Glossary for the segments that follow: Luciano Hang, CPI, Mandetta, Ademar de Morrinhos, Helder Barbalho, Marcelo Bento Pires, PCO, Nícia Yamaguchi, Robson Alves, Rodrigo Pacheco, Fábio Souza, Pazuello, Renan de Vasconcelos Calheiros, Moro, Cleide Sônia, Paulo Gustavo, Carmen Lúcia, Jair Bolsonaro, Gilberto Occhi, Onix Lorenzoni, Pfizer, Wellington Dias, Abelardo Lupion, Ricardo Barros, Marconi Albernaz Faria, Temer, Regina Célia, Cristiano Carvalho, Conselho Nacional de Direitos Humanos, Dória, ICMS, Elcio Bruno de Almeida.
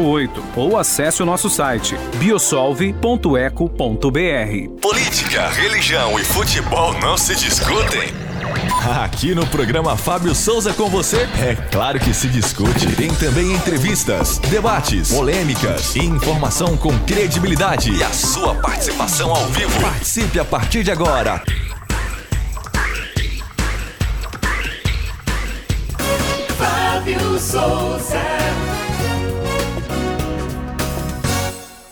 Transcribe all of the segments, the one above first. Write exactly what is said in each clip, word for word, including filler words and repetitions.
oito ou acesse o nosso site biosolve ponto eco ponto br. Política, religião e futebol não se discutem. Aqui no programa Fábio Souza com você, é claro que se discute. Tem também entrevistas, debates, polêmicas e informação com credibilidade. E a sua participação ao vivo. Participe a partir de agora. Fábio Souza.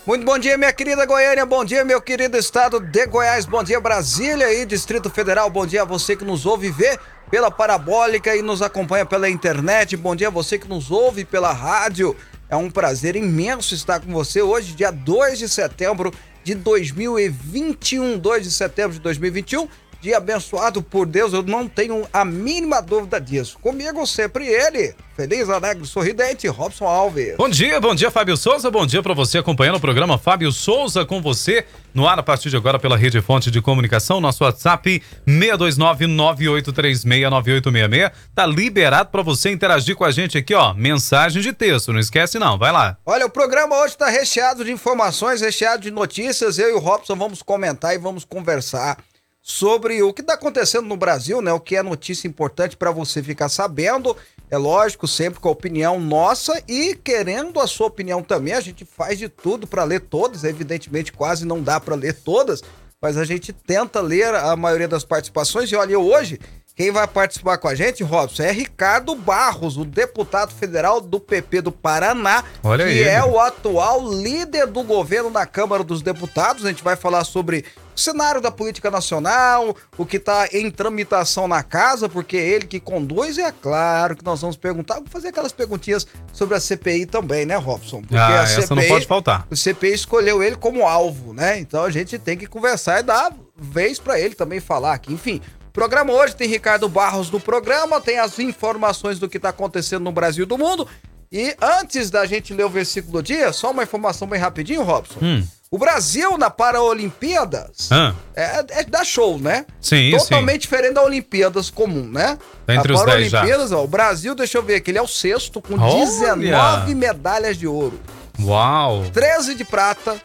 Muito bom dia, minha querida Goiânia, bom dia, meu querido estado de Goiás, bom dia, Brasília e Distrito Federal, bom dia a você que nos ouve e vê pela parabólica e nos acompanha pela internet, bom dia a você que nos ouve pela rádio, é um prazer imenso estar com você hoje, dia dois de setembro de dois mil e vinte e um, dois de setembro de dois mil e vinte e um, dia abençoado por Deus, eu não tenho a mínima dúvida disso. Comigo sempre ele, feliz, alegre, sorridente, Robson Alves. Bom dia, bom dia Fábio Souza, bom dia para você acompanhando o programa Fábio Souza com você, no ar a partir de agora pela Rede Fonte de Comunicação, nosso WhatsApp seis dois nove, nove oito três seis, nove oito seis seis, tá liberado para você interagir com a gente aqui, ó, mensagem de texto, não esquece não, vai lá. Olha, o programa hoje tá recheado de informações, recheado de notícias, eu e o Robson vamos comentar e vamos conversar sobre o que está acontecendo no Brasil, né? O que é notícia importante para você ficar sabendo. É lógico, sempre com a opinião nossa e querendo a sua opinião também. A gente faz de tudo para ler todas. Evidentemente, quase não dá para ler todas, mas a gente tenta ler a maioria das participações. E olha, hoje, quem vai participar com a gente, Robson, é Ricardo Barros, o deputado federal do P P do Paraná, olha que ele é o atual líder do governo na Câmara dos Deputados. A gente vai falar sobre o cenário da política nacional, o que está em tramitação na casa, porque ele que conduz, e é claro que nós vamos perguntar, vamos fazer aquelas perguntinhas sobre a C P I também, né, Robson? Porque ah, a essa C P I, não pode faltar. O C P I escolheu ele como alvo, né? Então a gente tem que conversar e dar vez para ele também falar aqui. Enfim, programa hoje tem Ricardo Barros no programa, tem as informações do que está acontecendo no Brasil e do mundo. E antes da gente ler o versículo do dia, só uma informação bem rapidinho, Robson. Hum. O Brasil, na Paralimpíadas, ah. é, é da show, né? Sim, Totalmente sim. diferente da Olimpíadas comum, né? Tá entre a os dez já. Ó, o Brasil, deixa eu ver aqui, ele é o sexto com Olha. dezenove medalhas de ouro. Uau! treze de prata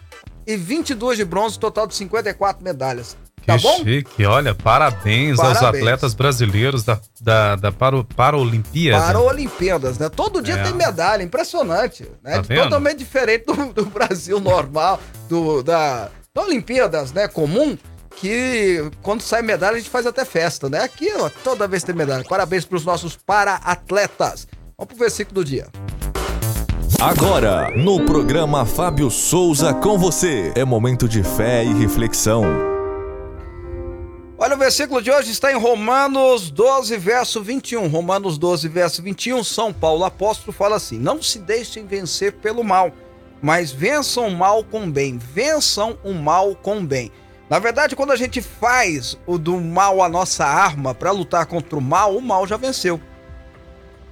e vinte e duas de bronze, total de cinquenta e quatro medalhas. Tá que bom? Chique, olha, parabéns, parabéns aos atletas brasileiros da, da, da Paro, Paralimpíadas. Paralimpíadas, né? Todo dia é. tem medalha, impressionante, né? Tá Totalmente diferente do, do Brasil normal, do, da, da Olimpíadas, né? Comum, que quando sai medalha a gente faz até festa, né? Aqui, ó, toda vez tem medalha. Parabéns para os nossos para-atletas. Vamos pro versículo do dia. Agora, no programa Fábio Souza com você, é momento de fé e reflexão. Olha, o versículo de hoje está em Romanos doze, verso vinte e um. Romanos doze, verso vinte e um, São Paulo, apóstolo, fala assim: não se deixem vencer pelo mal, mas vençam o mal com bem. Vençam o mal com bem. Na verdade, quando a gente faz o do mal a nossa arma para lutar contra o mal, o mal já venceu.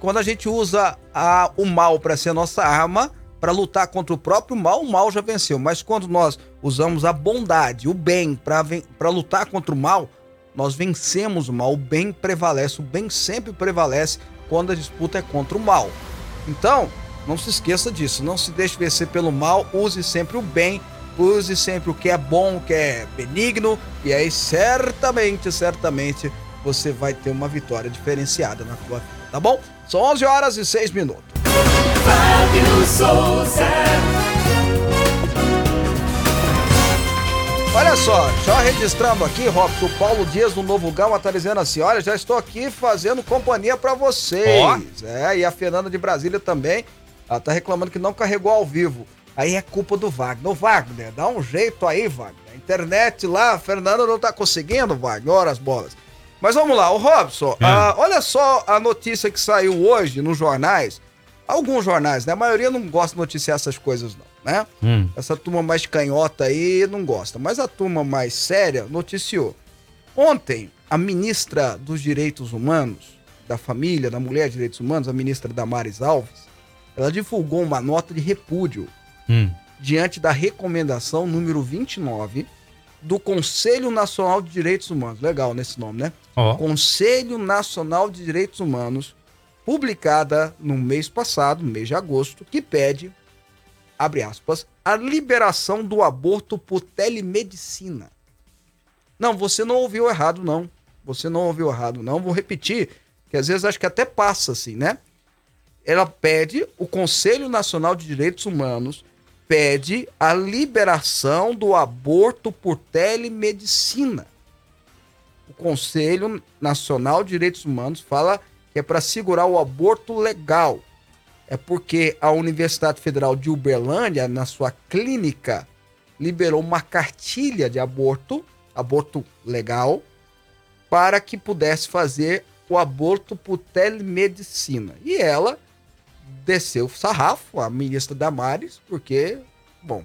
Quando a gente usa a, o mal para ser a nossa arma para lutar contra o próprio mal, o mal já venceu. Mas quando nós usamos a bondade, o bem, para lutar contra o mal, nós vencemos o mal, o bem prevalece, o bem sempre prevalece quando a disputa é contra o mal. Então, não se esqueça disso, não se deixe vencer pelo mal, use sempre o bem, use sempre o que é bom, o que é benigno, e aí certamente, certamente, você vai ter uma vitória diferenciada na sua vida, tá bom? São onze horas e seis minutos. Fábio Souza. Olha só, já registramos aqui, Robson, o Paulo Dias do Novo Gama tá dizendo assim: olha, já estou aqui fazendo companhia para vocês. Oh. É, e a Fernanda de Brasília também, ela tá reclamando que não carregou ao vivo. Aí é culpa do Wagner. O Wagner, dá um jeito aí, Wagner. A internet lá, a Fernanda não tá conseguindo, Wagner, ora as bolas. Mas vamos lá, o Robson, hum. a, olha só a notícia que saiu hoje nos jornais. Alguns jornais, né? A maioria não gosta de noticiar essas coisas, não. Né? Hum. Essa turma mais canhota aí não gosta, mas a turma mais séria noticiou. Ontem, a ministra dos Direitos Humanos, da Família, da Mulher e Direitos Humanos, a ministra Damares Alves, ela divulgou uma nota de repúdio hum. diante da recomendação número vinte e nove do Conselho Nacional de Direitos Humanos. Legal nesse nome, né? Oh. Conselho Nacional de Direitos Humanos, publicada no mês passado, no mês de agosto, que pede abre aspas, a liberação do aborto por telemedicina. Não, você não ouviu errado, não. Você não ouviu errado, não. Vou repetir, que às vezes acho que até passa assim, né? Ela pede, o Conselho Nacional de Direitos Humanos pede a liberação do aborto por telemedicina. O Conselho Nacional de Direitos Humanos fala que é para segurar o aborto legal. É porque a Universidade Federal de Uberlândia, na sua clínica, liberou uma cartilha de aborto, aborto legal, para que pudesse fazer o aborto por telemedicina. E ela desceu o sarrafo, a ministra Damares, porque, bom,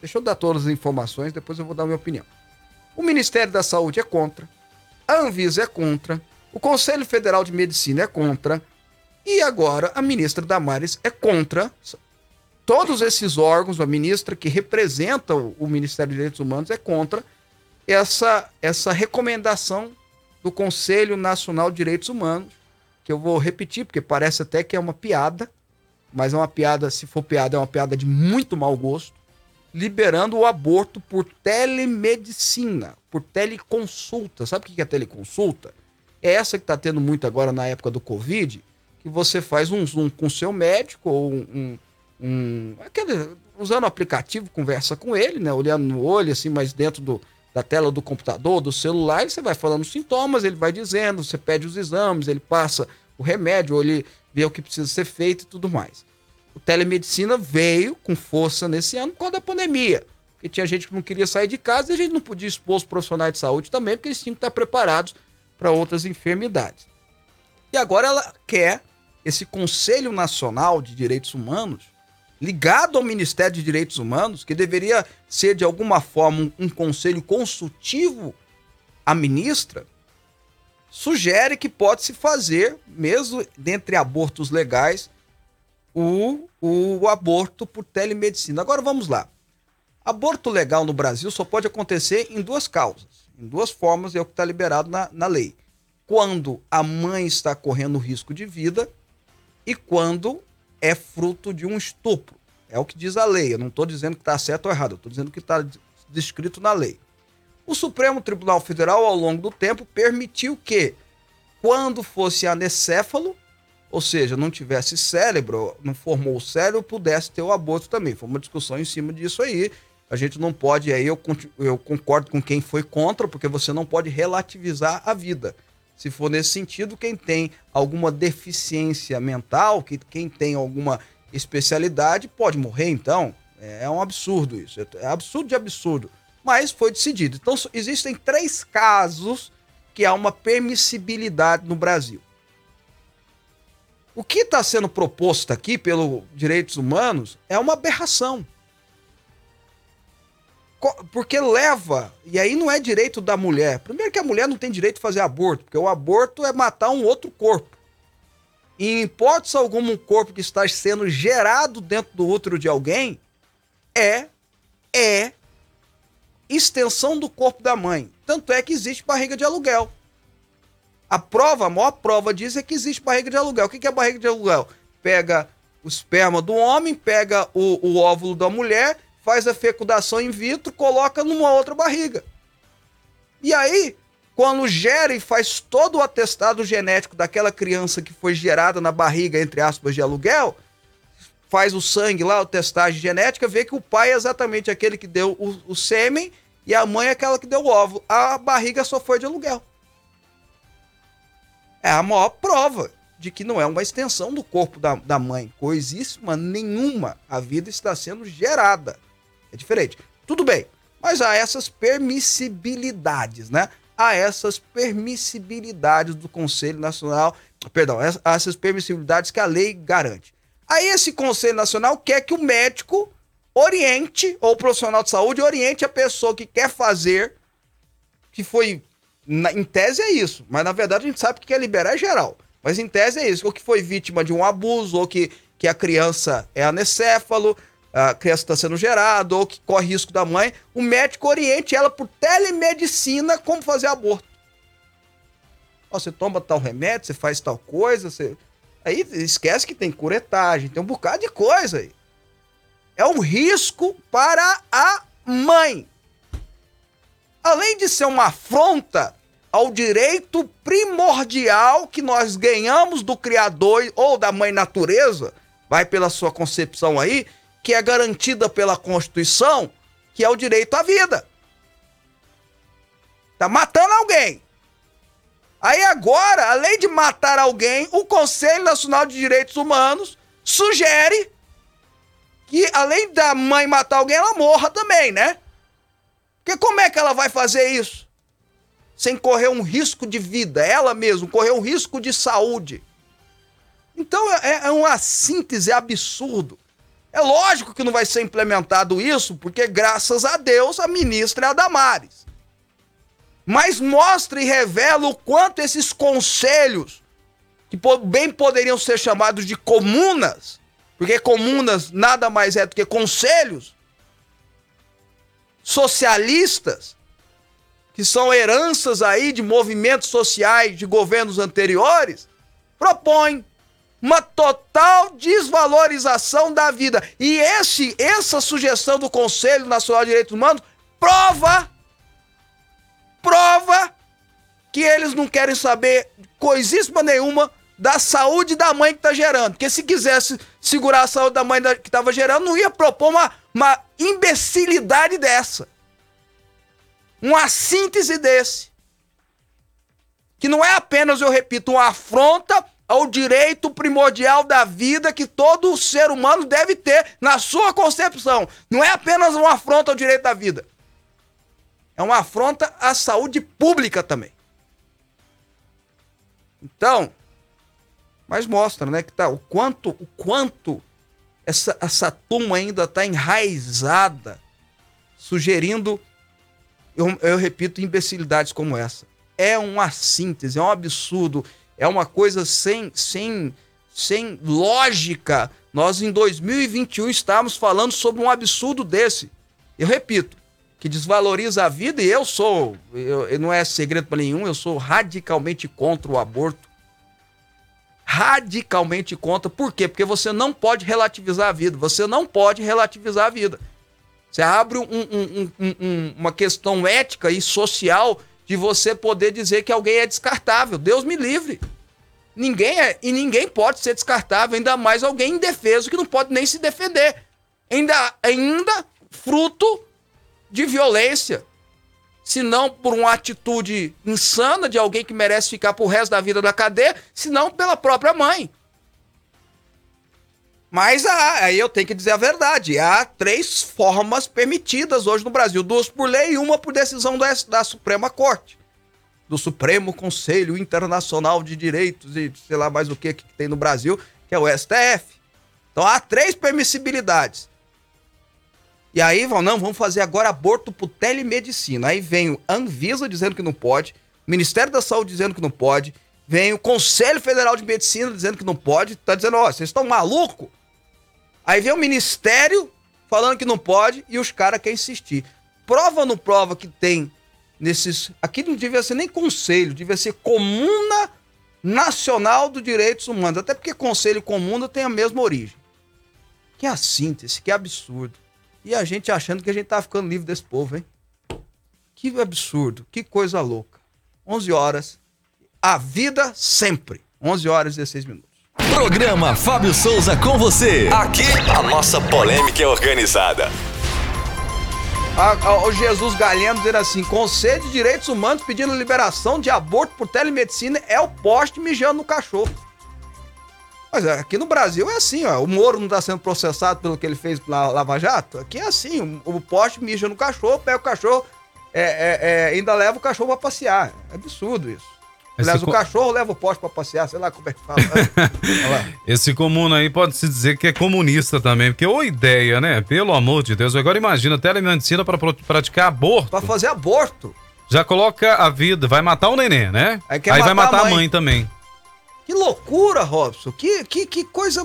deixa eu dar todas as informações, depois eu vou dar a minha opinião. O Ministério da Saúde é contra, a Anvisa é contra, o Conselho Federal de Medicina é contra, e agora a ministra Damares é contra. Todos esses órgãos, a ministra que representa o Ministério dos Direitos Humanos é contra essa, essa recomendação do Conselho Nacional de Direitos Humanos, que eu vou repetir, porque parece até que é uma piada, mas é uma piada, se for piada, é uma piada de muito mau gosto, liberando o aborto por telemedicina, por teleconsulta. Sabe o que é teleconsulta? É essa que está tendo muito agora na época do Covid, que você faz um Zoom com o seu médico, ou um... um, um aquele, usando o aplicativo, conversa com ele, né? Olhando no olho, assim, mas dentro do... da tela do computador, do celular, e você vai falando os sintomas, ele vai dizendo, você pede os exames, ele passa o remédio, ou ele vê o que precisa ser feito e tudo mais. O telemedicina veio com força nesse ano por causa da pandemia, porque tinha gente que não queria sair de casa e a gente não podia expor os profissionais de saúde também, porque eles tinham que estar preparados para outras enfermidades. E agora ela quer esse Conselho Nacional de Direitos Humanos ligado ao Ministério de Direitos Humanos, que deveria ser, de alguma forma, um, um conselho consultivo à ministra, sugere que pode-se fazer, mesmo dentre abortos legais, o, o aborto por telemedicina. Agora, vamos lá. Aborto legal no Brasil só pode acontecer em duas causas, em duas formas, é o que está liberado na, na lei. Quando a mãe está correndo risco de vida e quando... é fruto de um estupro. É o que diz a lei. Eu não estou dizendo que está certo ou errado. Eu estou dizendo que está descrito na lei. O Supremo Tribunal Federal, ao longo do tempo, permitiu que, quando fosse anencéfalo, ou seja, não tivesse cérebro, não formou o cérebro, pudesse ter o aborto também. Foi uma discussão em cima disso aí. A gente não pode... aí eu, eu concordo com quem foi contra, porque você não pode relativizar a vida. Se for nesse sentido, quem tem alguma deficiência mental, que quem tem alguma especialidade, pode morrer, então. É um absurdo isso. É absurdo de absurdo. Mas foi decidido. Então, existem três casos que há uma permissibilidade no Brasil. O que está sendo proposto aqui pelos direitos humanos é uma aberração. Porque leva, e aí não é direito da mulher. Primeiro que a mulher não tem direito de fazer aborto, porque o aborto é matar um outro corpo. E em hipótese alguma, um corpo que está sendo gerado dentro do útero de alguém é, é extensão do corpo da mãe. Tanto é que existe barriga de aluguel. A prova, a maior prova disso é que existe barriga de aluguel. O que é barriga de aluguel? Pega o esperma do homem, pega o, o óvulo da mulher... faz a fecundação in vitro, coloca numa outra barriga. E aí, quando gera e faz todo o atestado genético daquela criança que foi gerada na barriga, entre aspas, de aluguel, faz o sangue lá, a testagem genética, vê que o pai é exatamente aquele que deu o, o sêmen e a mãe é aquela que deu o óvulo. A barriga só foi de aluguel. É a maior prova de que não é uma extensão do corpo da, da mãe. Coisíssima nenhuma. A vida está sendo gerada. É diferente. Tudo bem, mas há essas permissibilidades, né? Há essas permissibilidades do Conselho Nacional, perdão, há essas permissibilidades que a lei garante. Aí esse Conselho Nacional quer que o médico oriente, ou o profissional de saúde oriente a pessoa que quer fazer, que foi, na, em tese é isso, mas na verdade a gente sabe que quer liberar é geral. Mas em tese é isso, ou que foi vítima de um abuso, ou que, que a criança é anencéfalo, a criança está sendo gerada, ou que corre risco da mãe, o médico oriente ela por telemedicina como fazer aborto. Ó, você toma tal remédio, você faz tal coisa, você... aí esquece que tem curetagem, tem um bocado de coisa aí. é um risco para a mãe. Além de ser uma afronta ao direito primordial que nós ganhamos do Criador ou da Mãe Natureza, vai pela sua concepção aí, que é garantida pela Constituição, que é o direito à vida. Tá matando alguém. Aí agora, além de matar alguém, o Conselho Nacional de Direitos Humanos sugere que além da mãe matar alguém, ela morra também, né? Porque como é que ela vai fazer isso? Sem correr um risco de vida, ela mesma, correr um risco de saúde. Então é, é uma síntese absurda. É lógico que não vai ser implementado isso, porque graças a Deus a ministra é a Damares. Mas mostra e revela o quanto esses conselhos, que bem poderiam ser chamados de comunas, porque comunas nada mais é do que conselhos socialistas, que são heranças aí de movimentos sociais de governos anteriores, propõem uma total desvalorização da vida. E esse, essa sugestão do Conselho Nacional de Direitos Humanos prova prova que eles não querem saber coisíssima nenhuma da saúde da mãe que está gerando. Porque se quisesse segurar a saúde da mãe que estava gerando, não ia propor uma, uma imbecilidade dessa. Uma síntese desse. Que não é apenas, eu repito, uma afronta ao direito primordial da vida que todo ser humano deve ter na sua concepção. Não é apenas uma afronta ao direito da vida. É uma afronta à saúde pública também. Então, mas mostra, né, que tá, o quanto, o quanto essa, essa turma ainda está enraizada, sugerindo, eu, eu repito, imbecilidades como essa. É uma síntese, é um absurdo, é uma coisa sem, sem, sem lógica. Nós, em dois mil e vinte e um, estamos falando sobre um absurdo desse. Eu repito, que desvaloriza a vida, e eu sou, eu, eu não é segredo para nenhum, eu sou radicalmente contra o aborto. Radicalmente contra. Por quê? Porque você não pode relativizar a vida, você não pode relativizar a vida. Você abre um, um, um, um, uma questão ética e social de você poder dizer que alguém é descartável. Deus me livre. Ninguém é, e ninguém pode ser descartável, ainda mais alguém indefeso que não pode nem se defender. Ainda, ainda fruto de violência, se não por uma atitude insana de alguém que merece ficar pro resto da vida na cadeia, se não pela própria mãe. Mas ah, aí eu tenho que dizer a verdade, há três formas permitidas hoje no Brasil, duas por lei e uma por decisão da, da Suprema Corte, do Supremo Conselho Internacional de Direitos e sei lá mais o que que tem no Brasil, que é o S T F. Então há três permissibilidades. E aí vão, não, vamos fazer agora aborto por telemedicina. Aí vem o Anvisa dizendo que não pode, o Ministério da Saúde dizendo que não pode, vem o Conselho Federal de Medicina dizendo que não pode, tá dizendo, ó, oh, vocês estão malucos? Aí vem o Ministério falando que não pode e os caras querem insistir. Prova ou não prova que tem nesses... Aqui não devia ser nem conselho, devia ser Comuna Nacional dos Direitos Humanos, até porque conselho e comuna tem a mesma origem. Que é a síntese, que é absurdo. E a gente achando que a gente tá ficando livre desse povo, hein? Que absurdo, que coisa louca. onze horas, a vida sempre. onze horas e dezesseis minutos. Programa Fábio Souza com você. Aqui a nossa polêmica é organizada. A, a, o Jesus Galeno dizendo assim, Conselho de Direitos Humanos pedindo liberação de aborto por telemedicina é o poste mijando no cachorro. Mas aqui no Brasil é assim, ó. O Moro não está sendo processado pelo que ele fez na Lava Jato. Aqui é assim, o, o poste mija no cachorro, pega o cachorro, é, é, é, ainda leva o cachorro para passear. É absurdo isso. Aliás, Esse o co... cachorro leva o poste para passear, sei lá como é que fala. Esse comuna aí pode-se dizer que é comunista também, porque ô ideia, né? Pelo amor de Deus. Agora imagina, telemedicina para praticar aborto. Para fazer aborto. Já coloca a vida, vai matar o neném, né? Aí, aí matar vai matar a mãe, a mãe também. Que loucura, Robson, que, que, que coisa,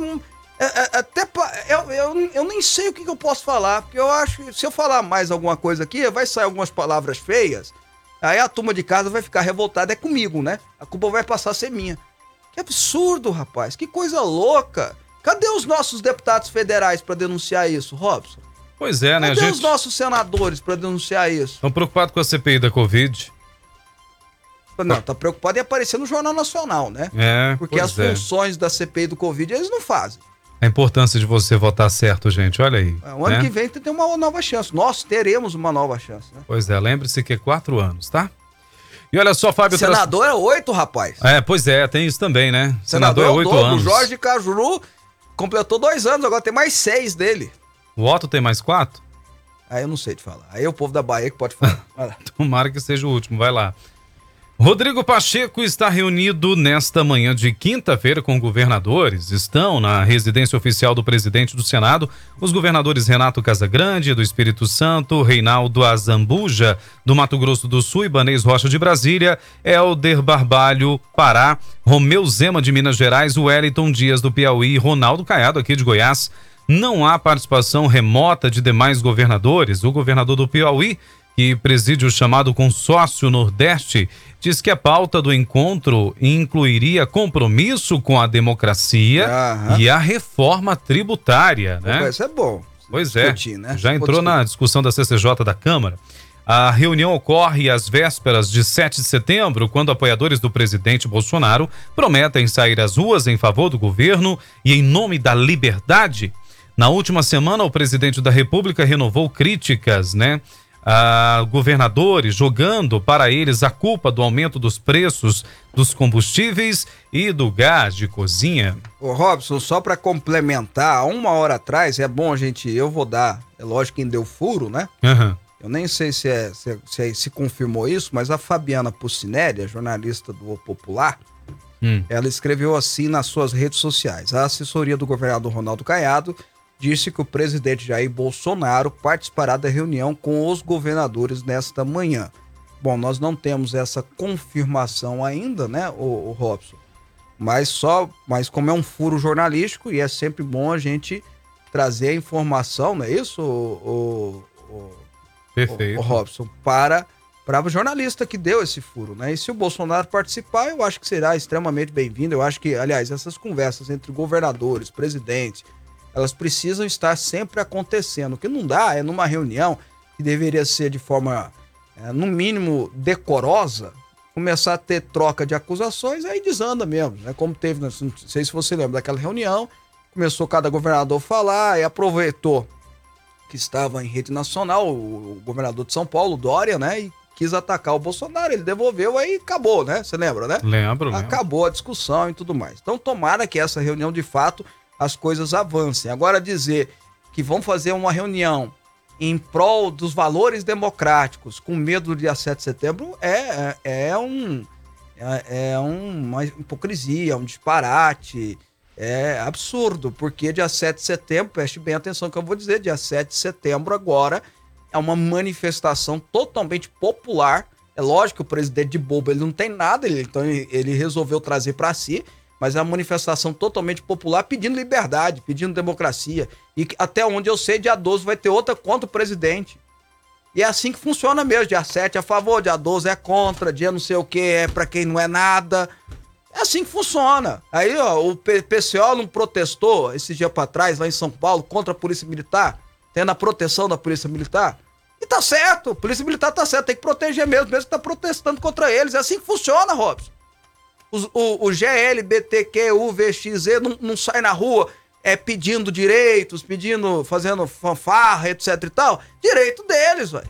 é, é, até pa... eu, eu, eu nem sei o que, que eu posso falar, porque eu acho que se eu falar mais alguma coisa aqui, vai sair algumas palavras feias, aí a turma de casa vai ficar revoltada, é comigo, né? A culpa vai passar a ser minha. Que absurdo, rapaz, que coisa louca, Cadê os nossos deputados federais para denunciar isso, Robson? Pois é, né, Cadê gente? Cadê os nossos senadores para denunciar isso? Estão preocupados com a C P I da Covid? Não, tá preocupado em aparecer no Jornal Nacional, né? É, Porque as é. funções da C P I do Covid eles não fazem. A importância de você votar certo, gente, olha aí. É, o ano né? que vem tem uma nova chance. Nós teremos uma nova chance, né? Pois é, lembre-se que é quatro anos, tá? E olha só, Fábio... Senador traz... é oito, rapaz. É, pois é, tem isso também, né? Senador, Senador é oito anos. O Jorge Cajuru completou dois anos, agora tem mais seis dele. O Otto tem mais quatro? Aí eu não sei te falar. Aí é o povo da Bahia que pode falar. Tomara que seja o último, vai lá. Rodrigo Pacheco está reunido nesta manhã de quinta-feira com governadores. Estão na residência oficial do presidente do Senado os governadores Renato Casagrande, do Espírito Santo, Reinaldo Azambuja, do Mato Grosso do Sul, Ibanês Rocha, de Brasília, Helder Barbalho, Pará, Romeu Zema, de Minas Gerais, Wellington Dias, do Piauí e Ronaldo Caiado, aqui de Goiás. Não há participação remota de demais governadores. O governador do Piauí, que preside o chamado Consórcio Nordeste, diz que a pauta do encontro incluiria compromisso com a democracia Aham. e a reforma tributária, né? Isso é bom. Pois discutir, é, né? Já entrou na discussão da C C J da Câmara. A reunião ocorre às vésperas de sete de setembro, quando apoiadores do presidente Bolsonaro prometem sair às ruas em favor do governo e em nome da liberdade. Na última semana, o presidente da República renovou críticas, né? A governadores, jogando para eles a culpa do aumento dos preços dos combustíveis e do gás de cozinha. Ô Robson, só para complementar, há uma hora atrás, é bom, gente, eu vou dar, é lógico que deu furo, né? Uhum. Eu nem sei se, é, se, se, se confirmou isso, mas a Fabiana Puccinelli, a jornalista do O Popular, hum. ela escreveu assim nas suas redes sociais: a assessoria do governador Ronaldo Caiado disse que o presidente Jair Bolsonaro participará da reunião com os governadores nesta manhã. Bom, nós não temos essa confirmação ainda, né, o, o Robson? Mas só, mas como é um furo jornalístico, e é sempre bom a gente trazer a informação, não é isso, o, o, o, Perfeito. o, o Robson? Para, para o jornalista que deu esse furo, né? E se o Bolsonaro participar, eu acho que será extremamente bem-vindo. Eu acho que, aliás, essas conversas entre governadores, presidentes, elas precisam estar sempre acontecendo. O que não dá é numa reunião que deveria ser de forma, é, no mínimo, decorosa, começar a ter troca de acusações, aí desanda mesmo, né? Como teve, não sei se você lembra daquela reunião, começou cada governador a falar e aproveitou que estava em rede nacional, o governador de São Paulo, Dória, né? E quis atacar o Bolsonaro, ele devolveu, aí acabou, né? Você lembra, né? Lembro, lembro. Acabou a discussão e tudo mais. Então, tomara que essa reunião, de fato, as coisas avancem. Agora, dizer que vão fazer uma reunião em prol dos valores democráticos com medo do dia sete de setembro é, é, é, um, é, é uma hipocrisia, um disparate, é absurdo, porque dia sete de setembro, preste bem atenção que eu vou dizer, dia sete de setembro agora é uma manifestação totalmente popular. É lógico que o presidente de bobo, ele não tem nada, ele, então ele, ele resolveu trazer para si, mas é uma manifestação totalmente popular pedindo liberdade, pedindo democracia. E até onde eu sei, dia doze vai ter outra contra o presidente. E é assim que funciona mesmo, dia sete é a favor, dia doze é contra, dia não sei o que é pra quem não é nada. É assim que funciona. Aí, ó, o P C O não protestou esse dia pra trás, lá em São Paulo, contra a Polícia Militar, tendo a proteção da Polícia Militar. E tá certo, a Polícia Militar tá certo, tem que proteger mesmo, mesmo que tá protestando contra eles. É assim que funciona, Robson. O, o, o G L B T Q U V X Z não, não sai na rua é, pedindo direitos, pedindo, fazendo fanfarra, etc e tal. Direito deles, ué.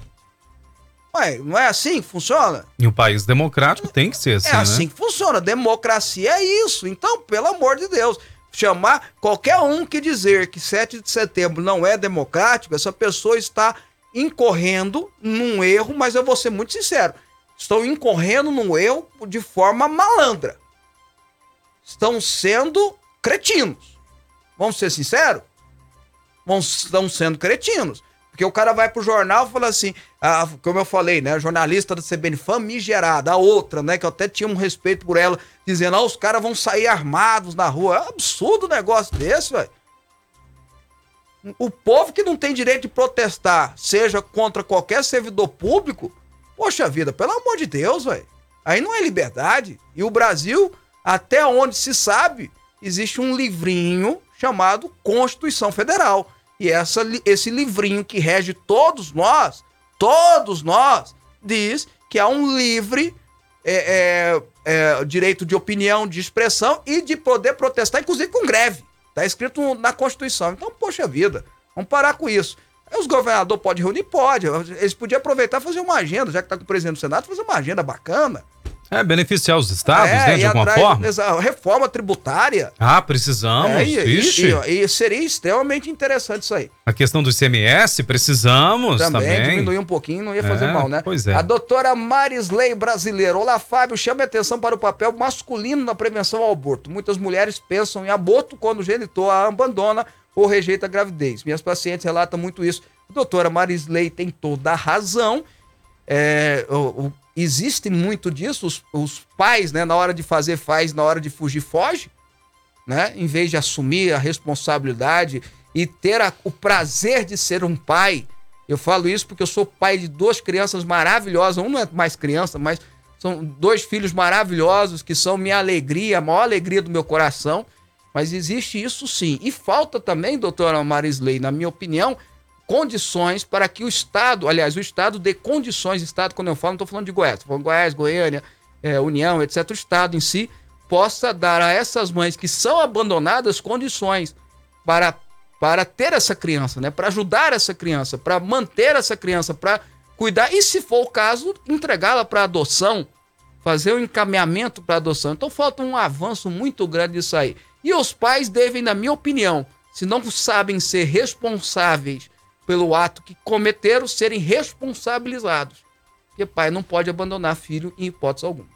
Ué, não é assim que funciona? E o país democrático tem que ser assim, é né? assim que funciona. Democracia é isso. Então, pelo amor de Deus, chamar qualquer um que dizer que sete de setembro não é democrático, essa pessoa está incorrendo num erro, mas eu vou ser muito sincero. Estão incorrendo no erro de forma malandra. Estão sendo cretinos. Vamos ser sinceros? Vamos, estão sendo cretinos. Porque o cara vai pro jornal e fala assim, ah, como eu falei, né? Jornalista da C B N famigerada, a outra, né? Que eu até tinha um respeito por ela, dizendo, ah, os caras vão sair armados na rua. É um absurdo um negócio desse, velho. O povo que não tem direito de protestar, seja contra qualquer servidor público, poxa vida, pelo amor de Deus, velho. Aí não é liberdade. E o Brasil, até onde se sabe, existe um livrinho chamado Constituição Federal. E essa, esse livrinho que rege todos nós, todos nós, diz que há um livre é, é, é, direito de opinião, de expressão e de poder protestar, inclusive com greve. Está escrito na Constituição. Então, poxa vida, vamos parar com isso. Os governadores podem reunir? Pode. Eles podiam aproveitar e fazer uma agenda, já que está com o presidente do Senado, fazer uma agenda bacana. É, beneficiar os estados, é, né, de alguma atrás, forma? Exa, reforma tributária. Ah, precisamos, é, e, e, e, e seria extremamente interessante isso aí. A questão do I C M S, precisamos também. Também, diminuir um pouquinho, não ia fazer é, mal, né? Pois é. A doutora Marisley Brasileira. Olá, Fábio, chame a atenção para o papel masculino na prevenção ao aborto. Muitas mulheres pensam em aborto quando o genitor a abandona ou rejeita a gravidez. Minhas pacientes relatam muito isso. A doutora Marisley tem toda a razão. É, o, o, existe muito disso, os, os pais, né, na hora de fazer faz, na hora de fugir foge, né, em vez de assumir a responsabilidade e ter a, o prazer de ser um pai. Eu falo isso porque eu sou pai de duas crianças maravilhosas, um não é mais criança, mas são dois filhos maravilhosos que são minha alegria, a maior alegria do meu coração, mas existe isso sim. E falta também, doutora Marisley, na minha opinião, condições para que o Estado, aliás, o Estado dê condições, Estado, quando eu falo, não estou falando de Goiás, estou falando de Goiás, Goiânia, é, União, etcétera, o Estado em si possa dar a essas mães que são abandonadas condições para, para ter essa criança, né? Para ajudar essa criança, para manter essa criança, para cuidar e, se for o caso, entregá-la para adoção, fazer o um encaminhamento para adoção. Então falta um avanço muito grande disso aí. E os pais devem, na minha opinião, se não sabem ser responsáveis pelo ato que cometeram, serem responsabilizados. Porque pai não pode abandonar filho em hipótese alguma.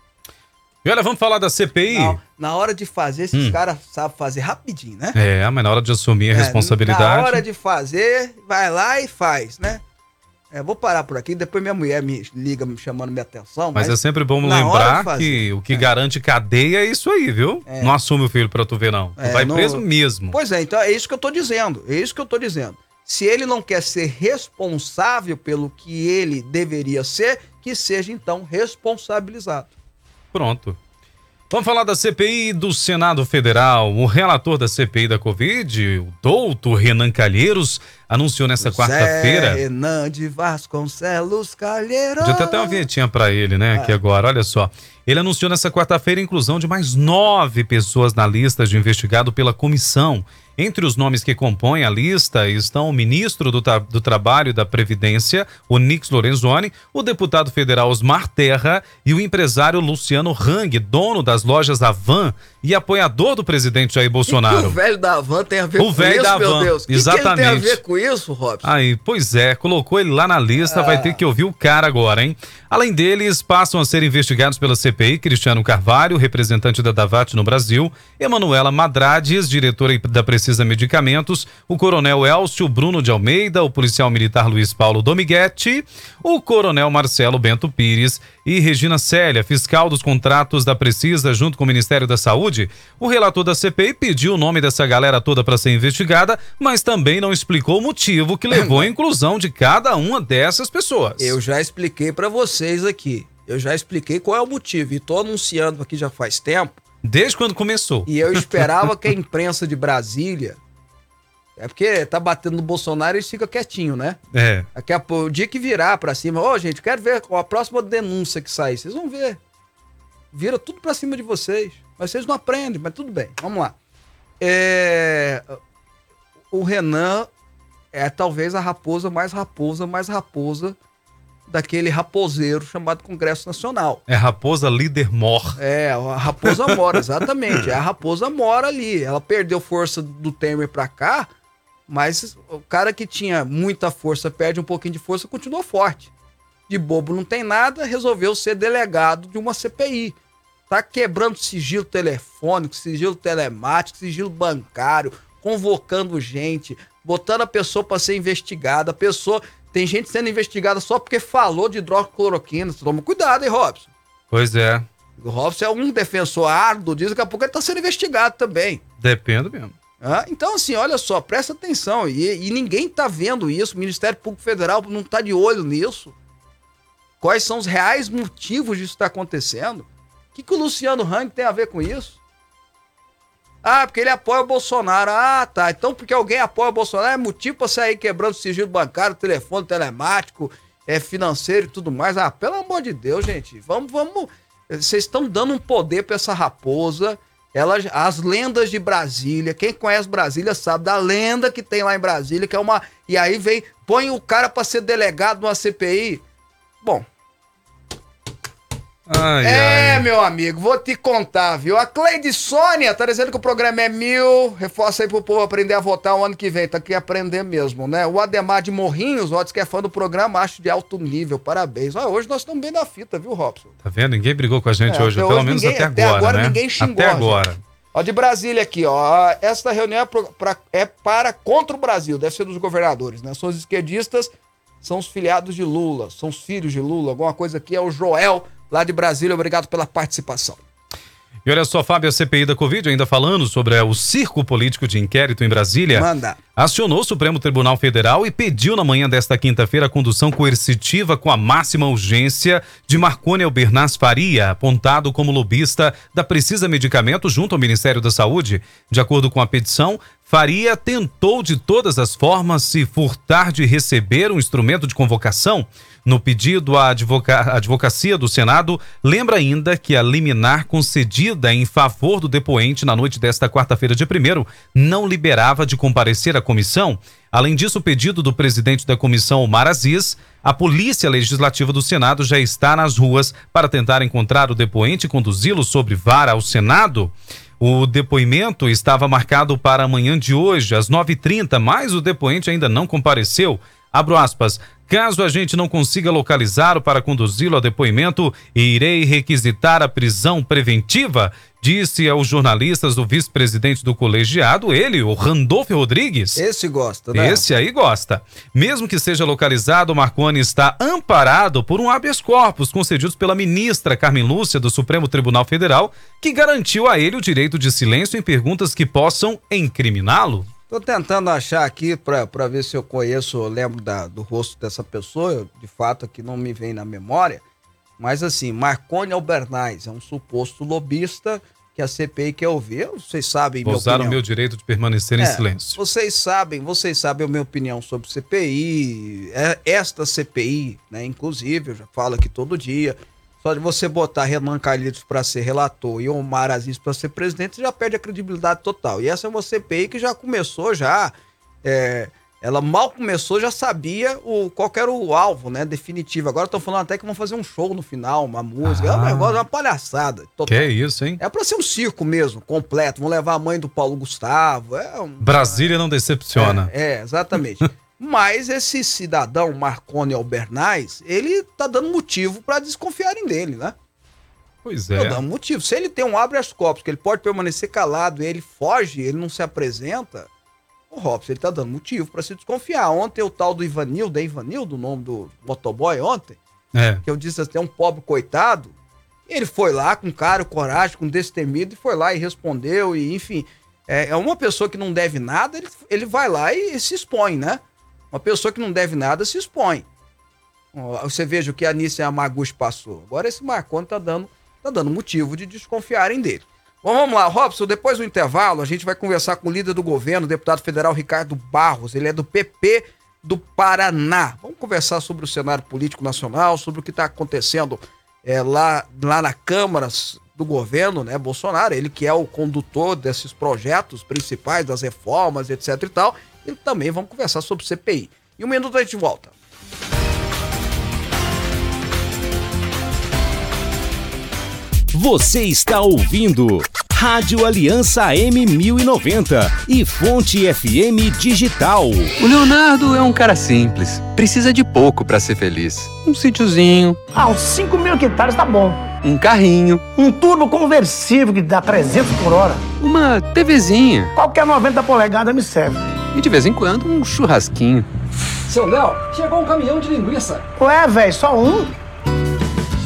E olha, vamos falar da C P I? Na, na hora de fazer, esses hum. caras sabem fazer rapidinho, né? É, mas na hora de assumir a é, responsabilidade... Na hora de fazer, vai lá e faz, né? É, vou parar por aqui, depois minha mulher me liga me chamando minha atenção. Mas, mas é sempre bom lembrar fazer, que o que é. garante cadeia é isso aí, viu? É. Não assume o filho pra tu ver, não. Tu é, vai não... preso mesmo. Pois é, então é isso que eu tô dizendo, é isso que eu tô dizendo. Se ele não quer ser responsável pelo que ele deveria ser, que seja, então, responsabilizado. Pronto. Vamos falar da C P I do Senado Federal. O relator da C P I da Covid, o doutor Renan Calheiros, anunciou nesta quarta-feira... Renan de Vasconcelos Calheiros... Podia ter até uma vinhetinha para ele, né, aqui agora, olha só. Ele anunciou nesta quarta-feira a inclusão de mais nove pessoas na lista de investigado pela comissão. Entre os nomes que compõem a lista estão o ministro do, tra- do Trabalho e da Previdência, Onix Lorenzoni, o deputado federal Osmar Terra e o empresário Luciano Hang, dono das lojas Avan e apoiador do presidente Jair Bolsonaro. E o velho da Avan tem a ver o com velho isso, da meu Avan, Deus? Exatamente. O que ele tem a ver com isso, Robson? Aí, pois é, colocou ele lá na lista, ah. vai ter que ouvir o cara agora, hein? Além deles, passam a ser investigados pela C P I Cristiano Carvalho, representante da Davat no Brasil, Emanuela Madrades, diretora da Precisa a medicamentos, o coronel Elcio Bruno de Almeida, o policial militar Luiz Paulo Domiguete, o coronel Marcelo Bento Pires e Regina Célia, fiscal dos contratos da Precisa junto com o Ministério da Saúde. O relator da C P I pediu o nome dessa galera toda para ser investigada, mas também não explicou o motivo que levou à inclusão de cada uma dessas pessoas. Eu já expliquei para vocês aqui, eu já expliquei qual é o motivo e tô anunciando aqui já faz tempo. Desde quando começou. E eu esperava que a imprensa de Brasília... É porque tá batendo no Bolsonaro e fica quietinho, né? É. Daqui a pouco, o dia que virar pra cima... Ô, oh, gente, quero ver a próxima denúncia que sair. Vocês vão ver. Vira tudo pra cima de vocês. Mas vocês não aprendem, mas tudo bem. Vamos lá. É... O Renan é talvez a raposa mais raposa, mais raposa... daquele raposeiro chamado Congresso Nacional. É raposa líder mor. É, a raposa mora, exatamente. A raposa mora ali. Ela perdeu força do Temer pra cá, mas o cara que tinha muita força, perde um pouquinho de força, continuou forte. De bobo não tem nada, resolveu ser delegado de uma C P I. Tá quebrando sigilo telefônico, sigilo telemático, sigilo bancário, convocando gente, botando a pessoa pra ser investigada, a pessoa... Tem gente sendo investigada só porque falou de hidroxicloroquina. Toma cuidado, hein, Robson? Pois é. O Robson é um defensor árduo, diz que daqui a pouco ele tá sendo investigado também. Depende mesmo. Ah, então, assim, olha só, presta atenção. E, e ninguém tá vendo isso. O Ministério Público Federal não tá de olho nisso. Quais são os reais motivos disso estar acontecendo? O que, que o Luciano Hang tem a ver com isso? Ah, porque ele apoia o Bolsonaro. Ah, tá. Então, porque alguém apoia o Bolsonaro é motivo pra sair quebrando o sigilo bancário, telefone telemático, é, financeiro e tudo mais. Ah, pelo amor de Deus, gente. Vamos, vamos... Vocês estão dando um poder pra essa raposa. Ela, as lendas de Brasília, quem conhece Brasília sabe da lenda que tem lá em Brasília, que é uma... E aí vem, põe o cara pra ser delegado numa C P I. Bom... Ai, é, ai. Meu amigo, vou te contar, viu? A Cleide Sônia tá dizendo que o programa é mil, reforça aí pro povo aprender a votar o ano que vem, tá que aprender mesmo, né? O Ademar de Morrinhos, ó, diz que é fã do programa, acho de alto nível, parabéns. Ó, hoje nós estamos bem na fita, viu, Robson? Tá vendo? Ninguém brigou com a gente é, hoje, pelo hoje, menos ninguém, até agora, até agora, né? Ninguém xingou. Até agora. Gente. Ó, de Brasília aqui, ó, esta reunião é, pra, pra, é para contra o Brasil, deve ser dos governadores, né? São os esquerdistas, são os filiados de Lula, são os filhos de Lula, alguma coisa aqui, é o Joel... Lá de Brasília, obrigado pela participação. E olha só, Fábio, a C P I da Covid, ainda falando sobre o circo político de inquérito em Brasília, Manda. acionou o Supremo Tribunal Federal e pediu na manhã desta quinta-feira a condução coercitiva com a máxima urgência de Marconi Albernaz Faria, apontado como lobista da Precisa Medicamento junto ao Ministério da Saúde. De acordo com a petição, Faria tentou de todas as formas se furtar de receber um instrumento de convocação. No pedido, a advoca- advocacia do Senado lembra ainda que a liminar concedida em favor do depoente na noite desta quarta-feira de primeiro não liberava de comparecer à comissão. Além disso, o pedido do presidente da comissão, Omar Aziz, a Polícia Legislativa do Senado já está nas ruas para tentar encontrar o depoente e conduzi-lo sob vara ao Senado. O depoimento estava marcado para amanhã de hoje, às nove e trinta, mas o depoente ainda não compareceu. Abro aspas. Caso a gente não consiga localizá-lo para conduzi-lo a depoimento, irei requisitar a prisão preventiva, disse aos jornalistas o vice-presidente do colegiado, ele, o Randolfo Rodrigues. Esse gosta, né? Esse aí gosta. Mesmo que seja localizado, Marconi está amparado por um habeas corpus concedido pela ministra Carmen Lúcia do Supremo Tribunal Federal, que garantiu a ele o direito de silêncio em perguntas que possam incriminá-lo. Tô tentando achar aqui pra, pra ver se eu conheço, eu lembro da, do rosto dessa pessoa, eu, de fato aqui não me vem na memória. Mas assim, Marconi Albernaz é um suposto lobista que a C P I quer ouvir. Vocês sabem minha opinião. Usaram o meu direito de permanecer é, em silêncio. Vocês sabem, vocês sabem a minha opinião sobre C P I, esta C P I, né? Inclusive, eu já falo aqui todo dia, só de você botar Renan Calheiros para ser relator e Omar Aziz para ser presidente, você já perde a credibilidade total. E essa é uma C P I que já começou, já... É... Ela mal começou, já sabia o, qual era o alvo, né? Definitivo. Agora estão falando até que vão fazer um show no final, uma música. Ah, é um negócio, é uma palhaçada. Total. Que isso, hein? É pra ser um circo mesmo, completo. Vão levar a mãe do Paulo Gustavo. É um... Brasília não decepciona. É, é exatamente. Mas esse cidadão, Marconi Albernaz, ele tá dando motivo pra desconfiarem dele, né? Pois é. Tá dando motivo. Se ele tem um habeas corpus, que ele pode permanecer calado, ele foge, ele não se apresenta... O Robson, ele tá dando motivo pra se desconfiar. Ontem o tal do Ivanildo, é Ivanildo o nome do motoboy ontem? É. Que eu disse assim, é um pobre coitado. Ele foi lá com cara, coragem, com destemido, e foi lá e respondeu, e enfim. É, é uma pessoa que não deve nada, ele, ele vai lá e, e se expõe, né? Uma pessoa que não deve nada se expõe. Você veja o que a Nícia Yamaguchi passou. Agora esse Marconi tá dando, tá dando motivo de desconfiarem dele. Bom, vamos lá, Robson, depois do intervalo a gente vai conversar com o líder do governo, o deputado federal Ricardo Barros, ele é do P P do Paraná. Vamos conversar sobre o cenário político nacional, sobre o que está acontecendo é, lá, lá na Câmara do governo, né, Bolsonaro, ele que é o condutor desses projetos principais, das reformas, etc e tal, e também vamos conversar sobre C P I. Em um minuto a gente volta. Você está ouvindo Rádio Aliança A M mil e noventa e Fonte F M Digital. O Leonardo é um cara simples, precisa de pouco para ser feliz. Um sítiozinho. Ah, uns cinco mil hectares tá bom. Um carrinho. Um turbo conversível que dá trezentos por hora. Uma TVzinha. Qualquer noventa polegadas me serve. E de vez em quando um churrasquinho. Seu Léo, chegou um caminhão de linguiça. Ué, velho, só um?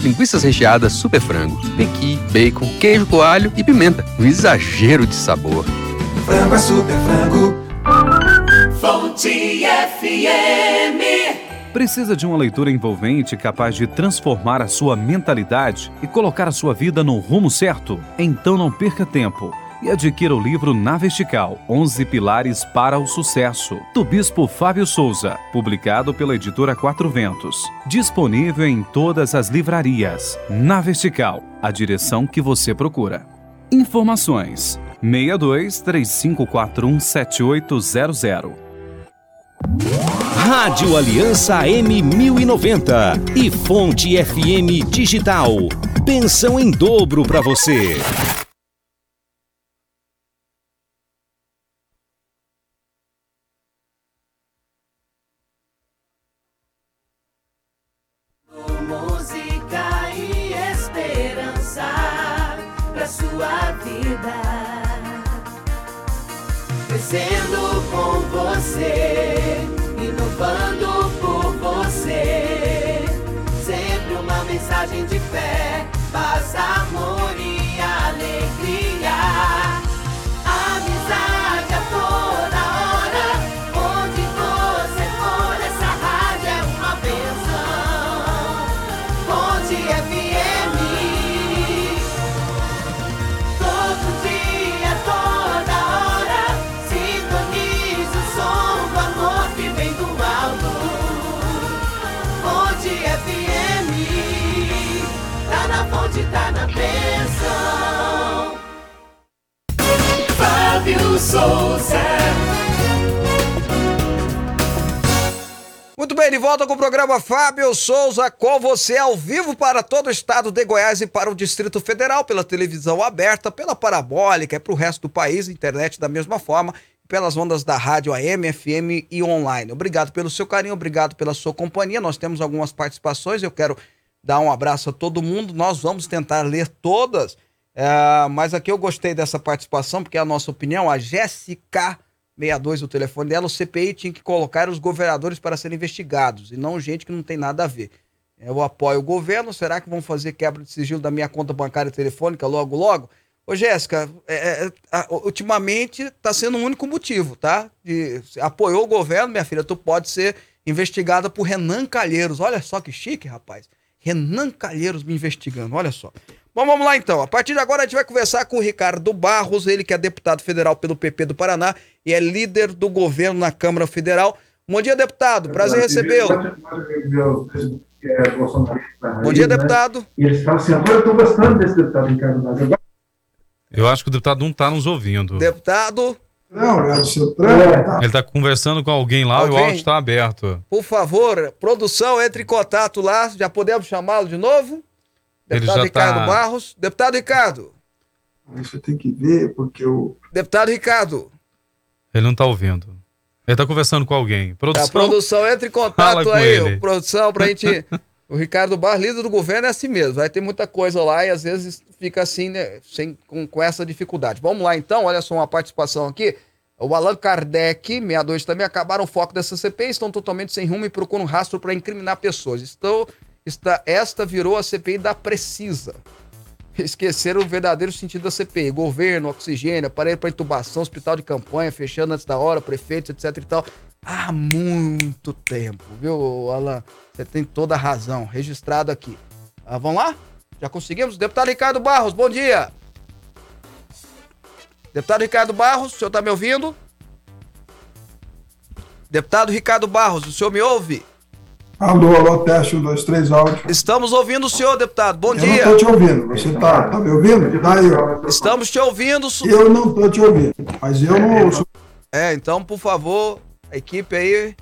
Linguiças recheadas super frango, pequi, bacon, queijo coalho e pimenta. Um exagero de sabor. Frango é super frango. Fonte F M. Precisa de uma leitura envolvente capaz de transformar a sua mentalidade e colocar a sua vida no rumo certo? Então não perca tempo. e adquira o livro na Vestical, onze Pilares para o Sucesso, do Bispo Fábio Souza, publicado pela editora Quatro Ventos. Disponível em todas as livrarias. Na Vestical, a direção que você procura. Informações: seis dois, três cinco quatro um, sete oito zero zero. Rádio Aliança M mil e noventa e Fonte F M Digital. Bênção em dobro para você. Música e esperança para sua vida, crescendo com você, inovando por você, sempre uma mensagem de fé, paz, amor e alegria, amizade a toda hora, onde você for, essa rádio é uma bênção. Fonte F M, todo dia, toda hora, sintoniza o som do amor que vem do alto. Fonte F M, tá na fonte, tá na bênção. Fábio Souza. Muito bem, de volta com o programa Fábio Souza com você ao vivo para todo o estado de Goiás e para o Distrito Federal, pela televisão aberta, pela parabólica, é para o resto do país, internet da mesma forma, pelas ondas da rádio A M, F M e online. Obrigado pelo seu carinho, obrigado pela sua companhia. Nós temos algumas participações, eu quero dar um abraço a todo mundo, nós vamos tentar ler todas, é, mas aqui eu gostei dessa participação, porque é a nossa opinião. A Jéssica sessenta e dois, o telefone dela: o C P I tinha que colocar os governadores para serem investigados, e não gente que não tem nada a ver. Eu apoio o governo, será que vão fazer quebra de sigilo da minha conta bancária telefônica logo, logo? Ô Jéssica, é, é, ultimamente está sendo o um único motivo, tá? De, apoiou o governo, minha filha, tu pode ser investigada por Renan Calheiros, olha só que chique, rapaz. Renan Calheiros me investigando, olha só. Bom, vamos lá então. A partir de agora a gente vai conversar com o Ricardo Barros, ele que é deputado federal pelo P P do Paraná e é líder do governo na Câmara Federal. Bom dia, deputado. Prazer em recebê-lo. Bom dia, deputado. Eu estou gostando desse deputado, Ricardo. Eu acho que o deputado não está nos ouvindo. Deputado... Não, é o seu trânsito. Ele está conversando com alguém lá, alguém? O áudio está aberto. Por favor, produção, entre em contato lá, já podemos chamá-lo de novo? Deputado Ricardo tá... Barros. Deputado Ricardo. Isso eu tenho que ver, porque eu... Deputado Ricardo. Ele não está ouvindo. Ele está conversando com alguém. Produção, a produção entra em contato aí, ele. Produção, para a gente... O Ricardo Barros, líder do governo, é assim mesmo. Vai ter muita coisa lá e às vezes fica assim, né, sem, com, com essa dificuldade. Vamos lá então, olha só uma participação aqui. O Allan Kardec, sessenta e dois também: acabaram o foco dessa C P I, estão totalmente sem rumo e procuram rastro para incriminar pessoas. Estou, esta, esta virou a C P I da Precisa. Esqueceram o verdadeiro sentido da C P I. Governo, oxigênio, aparelho para intubação, hospital de campanha, fechando antes da hora, prefeitos, etc e tal. Há muito tempo, viu, Allan? Você tem toda a razão. Registrado aqui. Ah, vamos lá? Já conseguimos? Deputado Ricardo Barros, bom dia. Deputado Ricardo Barros, o senhor está me ouvindo? Deputado Ricardo Barros, o senhor me ouve? Alô, alô, teste, um, dois, três, áudio. Estamos ouvindo o senhor, deputado. Bom eu dia. Eu não estou te ouvindo. Você está tá me ouvindo? Tá aí, ó. Estamos te ouvindo. Su... Eu não estou te ouvindo, mas eu não... É, então, por favor, a equipe aí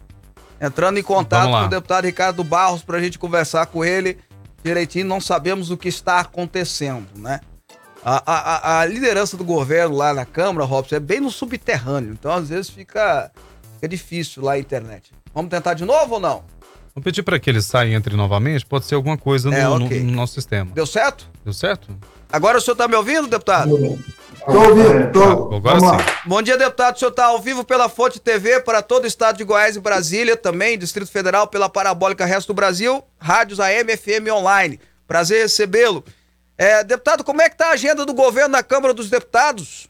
entrando em contato com o deputado Ricardo Barros para a gente conversar com ele direitinho. Não sabemos o que está acontecendo, né? A, a, a liderança do governo lá na Câmara, Robson, é bem no subterrâneo. Então, às vezes, fica, fica difícil lá a internet. Vamos tentar de novo ou não? Vou pedir para que ele saia e entre novamente, pode ser alguma coisa no, é, okay. no, no nosso sistema. Deu certo? Deu certo? Agora o senhor está me ouvindo, deputado? Estou ouvindo, estou. Agora sim. Lá. Bom dia, deputado. O senhor está ao vivo pela Fonte T V para todo o estado de Goiás e Brasília, também Distrito Federal, pela Parabólica Resto do Brasil, rádios A M, F M online. Prazer recebê-lo. É, deputado, como é que está a agenda do governo na Câmara dos Deputados?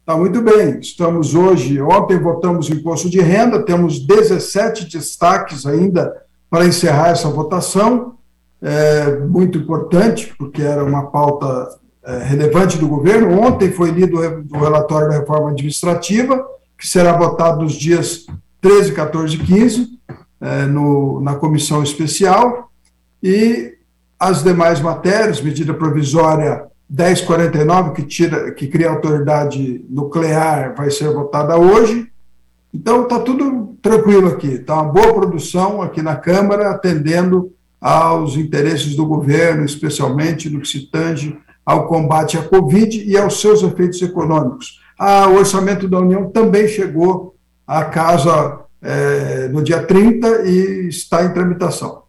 Está muito bem, estamos hoje, ontem votamos o imposto de renda, temos dezessete destaques ainda para encerrar essa votação, é muito importante, porque era uma pauta relevante do governo. Ontem foi lido o relatório da reforma administrativa, que será votado nos dias treze, quatorze e quinze, eh, no, na comissão especial, e as demais matérias, medida provisória dez quarenta e nove, que, tira, que cria a autoridade nuclear, vai ser votada hoje. Então, está tudo tranquilo aqui, está uma boa produção aqui na Câmara, atendendo aos interesses do governo, especialmente no que se tange ao combate à Covid e aos seus efeitos econômicos. Ah, o orçamento da União também chegou à casa é, no dia trinta e está em tramitação.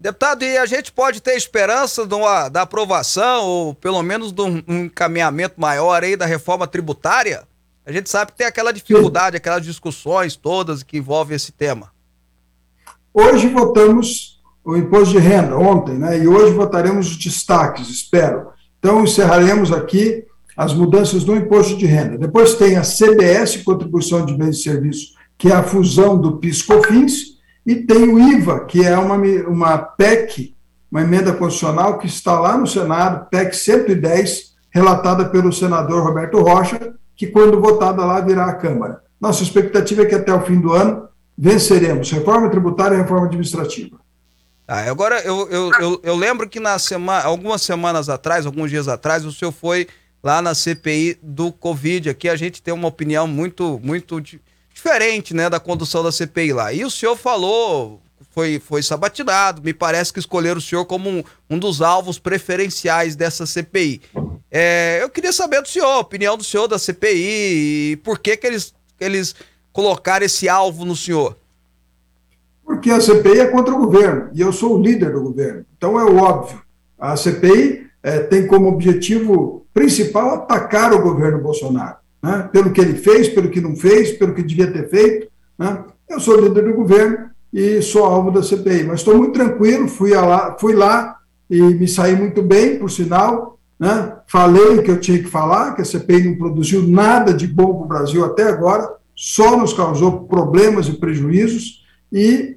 Deputado, e a gente pode ter esperança de uma, da aprovação, ou pelo menos de um encaminhamento maior aí da reforma tributária? A gente sabe que tem aquela dificuldade, aquelas discussões todas que envolvem esse tema. Hoje votamos o imposto de renda, ontem, né? E hoje votaremos os destaques, espero. Então, encerraremos aqui as mudanças no imposto de renda. Depois tem a C B S, Contribuição de Bens e Serviços, que é a fusão do PIS-COFINS, e tem o IVA, que é uma, uma P E C, uma emenda constitucional que está lá no Senado, P E C cento e dez, relatada pelo senador Roberto Rocha, que quando votada lá virá à Câmara. Nossa expectativa é que até o fim do ano venceremos reforma tributária e reforma administrativa. Ah, agora, eu, eu, eu, eu lembro que na semana, algumas semanas atrás, alguns dias atrás, o senhor foi lá na C P I do Covid. Aqui a gente tem uma opinião muito, muito diferente, né, da condução da C P I lá. E o senhor falou, foi, foi sabatinado, me parece que escolheram o senhor como um, um dos alvos preferenciais dessa C P I. É, eu queria saber do senhor, a opinião do senhor da C P I, e por que que eles, eles colocaram esse alvo no senhor? Porque a C P I é contra o governo, e eu sou o líder do governo. Então é óbvio, a C P I é, tem como objetivo principal atacar o governo Bolsonaro, né? Pelo que ele fez, pelo que não fez, pelo que devia ter feito, né? Eu sou líder do governo e sou alvo da C P I, mas estou muito tranquilo, fui lá, fui lá e me saí muito bem, por sinal, né? Falei o que eu tinha que falar, que a C P I não produziu nada de bom para o Brasil até agora, só nos causou problemas e prejuízos, e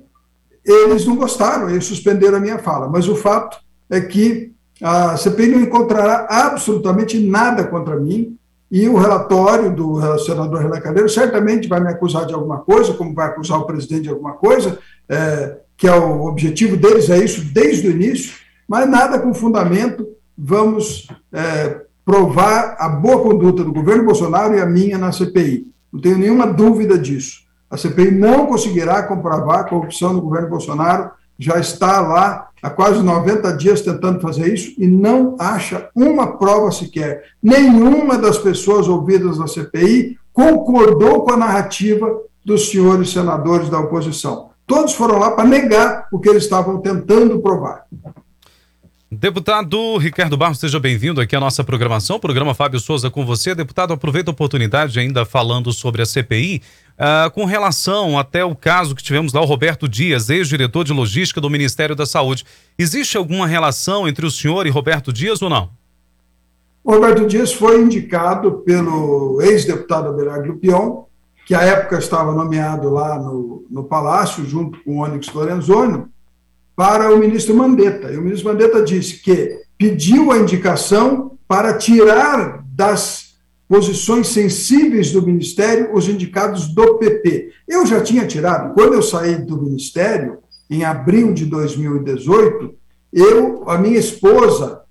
eles não gostaram, eles suspenderam a minha fala, mas o fato é que a C P I não encontrará absolutamente nada contra mim, e o relatório do senador Renan Calheiros certamente vai me acusar de alguma coisa, como vai acusar o presidente de alguma coisa, é, que é o objetivo deles, é isso desde o início, mas nada com fundamento. Vamos é, provar a boa conduta do governo Bolsonaro e a minha na C P I, não tenho nenhuma dúvida disso. A C P I não conseguirá comprovar a corrupção do governo Bolsonaro, já está lá há quase noventa dias tentando fazer isso e não acha uma prova sequer. Nenhuma das pessoas ouvidas na C P I concordou com a narrativa dos senhores senadores da oposição. Todos foram lá para negar o que eles estavam tentando provar. Deputado Ricardo Barros, seja bem-vindo aqui à nossa programação, programa Fábio Souza com você. Deputado, aproveito a oportunidade ainda falando sobre a C P I, uh, com relação até o caso que tivemos lá, o Roberto Dias, ex-diretor de logística do Ministério da Saúde. Existe alguma relação entre o senhor e Roberto Dias ou não? O Roberto Dias foi indicado pelo ex-deputado Abelardo Lupion, que à época estava nomeado lá no, no Palácio, junto com o Onyx Lorenzoni, para o ministro Mandetta. E o ministro Mandetta disse que pediu a indicação para tirar das posições sensíveis do ministério os indicados do P P. Eu já tinha tirado. Quando eu saí do ministério, em abril de dois mil e dezoito, eu, a minha esposa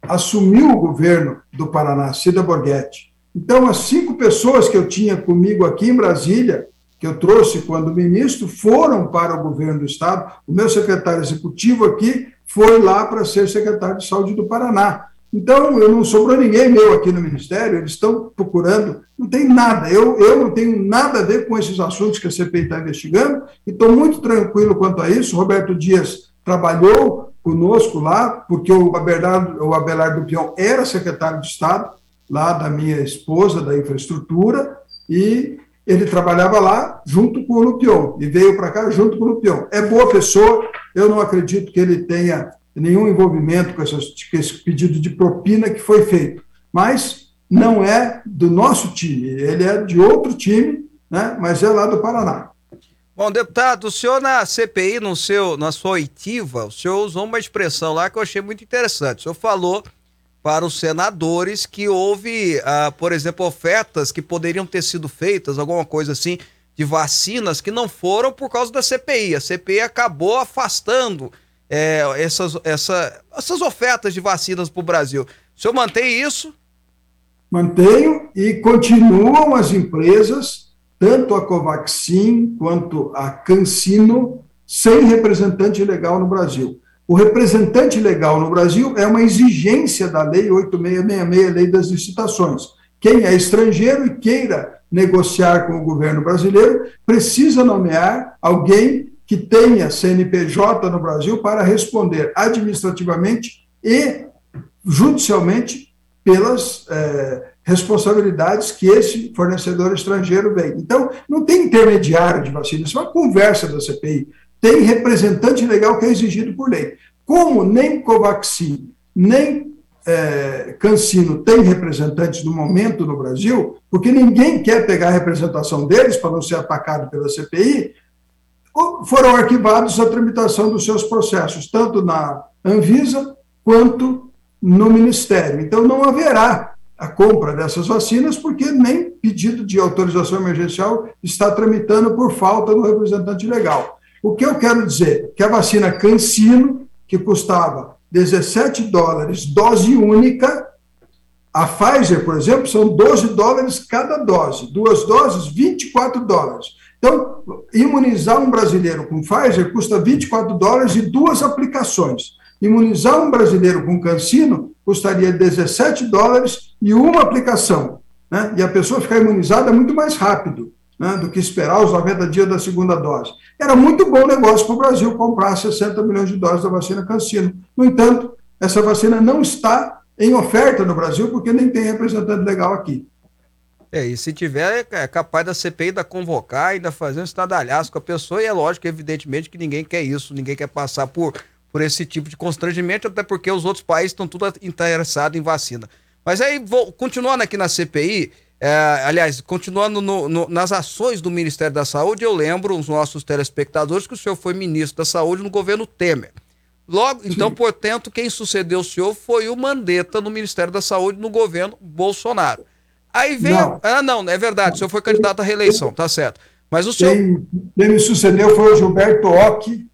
assumiu o governo do Paraná, Cida Borghetti. Então, as cinco pessoas que eu tinha comigo aqui em Brasília, que eu trouxe quando ministro, foram para o governo do Estado. O meu secretário executivo aqui foi lá para ser secretário de saúde do Paraná. Então, eu não sobrou ninguém meu aqui no Ministério, eles estão procurando, não tem nada. Eu, eu não tenho nada a ver com esses assuntos que a C P I está investigando, e estou muito tranquilo quanto a isso. Roberto Dias trabalhou conosco lá, porque o Abelardo, o Abelardo Lupion era secretário de Estado, lá da minha esposa, da infraestrutura, e ele trabalhava lá junto com o Lupion, e veio para cá junto com o Lupion. É boa pessoa, eu não acredito que ele tenha nenhum envolvimento com, essas, com esse pedido de propina que foi feito. Mas não é do nosso time, ele é de outro time, né? Mas é lá do Paraná. Bom, deputado, o senhor na C P I, no seu, na sua oitiva, o senhor usou uma expressão lá que eu achei muito interessante. O senhor falou para os senadores que houve, ah, por exemplo, ofertas que poderiam ter sido feitas, alguma coisa assim, de vacinas que não foram por causa da C P I. A C P I acabou afastando é, essas, essa, essas ofertas de vacinas para o Brasil. O senhor mantém isso? Mantenho, e continuam as empresas, tanto a Covaxin quanto a CanSino, sem representante legal no Brasil. O representante legal no Brasil é uma exigência da lei oito mil seiscentos e sessenta e seis, lei das licitações. Quem é estrangeiro e queira negociar com o governo brasileiro precisa nomear alguém que tenha C N P J no Brasil para responder administrativamente e judicialmente pelas eh, responsabilidades que esse fornecedor estrangeiro vem. Então, não tem intermediário de vacina, isso é uma conversa da C P I. Tem representante legal que é exigido por lei. Como nem Covaxin, nem é, CanSino tem representantes no momento no Brasil, porque ninguém quer pegar a representação deles para não ser atacado pela C P I, foram arquivados a tramitação dos seus processos, tanto na Anvisa quanto no Ministério. Então não haverá a compra dessas vacinas, porque nem pedido de autorização emergencial está tramitando por falta do representante legal. O que eu quero dizer? Que a vacina CanSino, que custava dezessete dólares, dose única, a Pfizer, por exemplo, são doze dólares cada dose, duas doses, vinte e quatro dólares. Então, imunizar um brasileiro com Pfizer custa vinte e quatro dólares e duas aplicações. Imunizar um brasileiro com CanSino custaria dezessete dólares e uma aplicação, né? E a pessoa ficar imunizada muito mais rápido, né, do que esperar os noventa dias da segunda dose. Era muito bom negócio para o Brasil comprar sessenta milhões de doses da vacina CanSino. No entanto, essa vacina não está em oferta no Brasil, porque nem tem representante legal aqui. É, e se tiver, é capaz da C P I ainda convocar, ainda fazer um estadalhaço com a pessoa, e é lógico, evidentemente, que ninguém quer isso, ninguém quer passar por, por esse tipo de constrangimento, até porque os outros países estão tudo interessados em vacina. Mas aí, vou, continuando aqui na C P I... É, aliás, continuando no, no, nas ações do Ministério da Saúde, eu lembro os nossos telespectadores que o senhor foi ministro da Saúde no governo Temer. Logo, então, Sim. portanto, quem sucedeu o senhor foi o Mandetta no Ministério da Saúde no governo Bolsonaro. Aí vem... Não. Ah, não, é verdade, o senhor foi candidato à reeleição, tá certo. Mas o senhor... Quem, quem me sucedeu foi o Gilberto Occhi,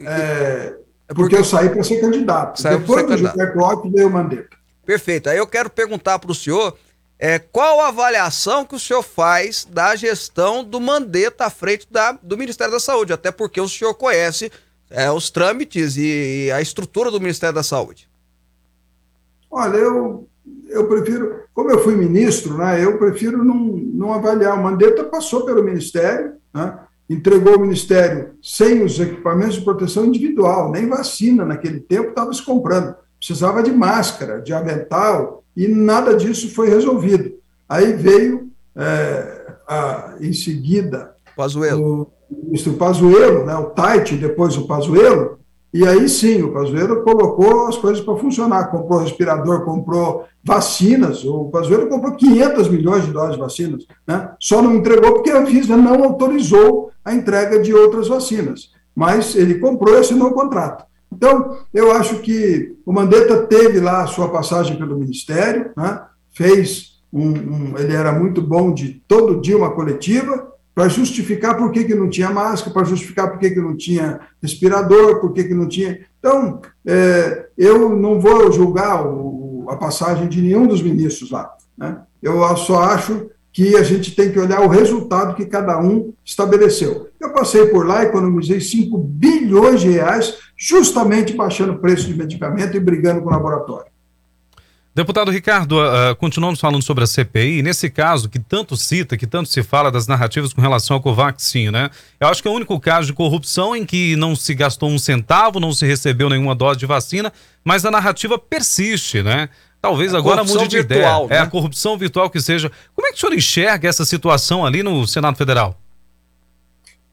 é, porque, porque eu saí para ser candidato. Depois do Gilberto Occhi veio o Mandetta. Perfeito, aí eu quero perguntar para o senhor... É, qual a avaliação que o senhor faz da gestão do Mandetta à frente da, do Ministério da Saúde? Até porque o senhor conhece é, os trâmites e, e a estrutura do Ministério da Saúde. Olha, eu, eu prefiro, como eu fui ministro, né, eu prefiro não, não avaliar. O Mandetta passou pelo Ministério, né, entregou o Ministério sem os equipamentos de proteção individual, nem vacina naquele tempo estava se comprando. Precisava de máscara, de avental, e nada disso foi resolvido. Aí veio, é, a, em seguida, Pazuello. O ministro Pazuello, né, o Tait, depois o Pazuello, e aí sim, o Pazuello colocou as coisas para funcionar, comprou respirador, comprou vacinas, o Pazuello comprou quinhentos milhões de dólares de vacinas, né? Só não entregou porque a Anvisa não autorizou a entrega de outras vacinas, mas ele comprou e assinou o contrato. Então, eu acho que o Mandetta teve lá a sua passagem pelo Ministério, né? Fez um, um, ele era muito bom de todo dia uma coletiva para justificar por que, que não tinha máscara, para justificar por que, que não tinha respirador, por que, que não tinha... Então, é, eu não vou julgar o, a passagem de nenhum dos ministros lá, né? Eu só acho que a gente tem que olhar o resultado que cada um estabeleceu. Eu passei por lá, economizei cinco bilhões de reais, justamente baixando o preço de medicamento e brigando com o laboratório. Deputado Ricardo, uh, continuamos falando sobre a C P I, nesse caso que tanto cita, que tanto se fala das narrativas com relação ao Covaxin, né? Eu acho que é o único caso de corrupção em que não se gastou um centavo, não se recebeu nenhuma dose de vacina, mas a narrativa persiste, né? Talvez a agora mude de virtual, ideia. Né? É a corrupção virtual que seja. Como é que o senhor enxerga essa situação ali no Senado Federal?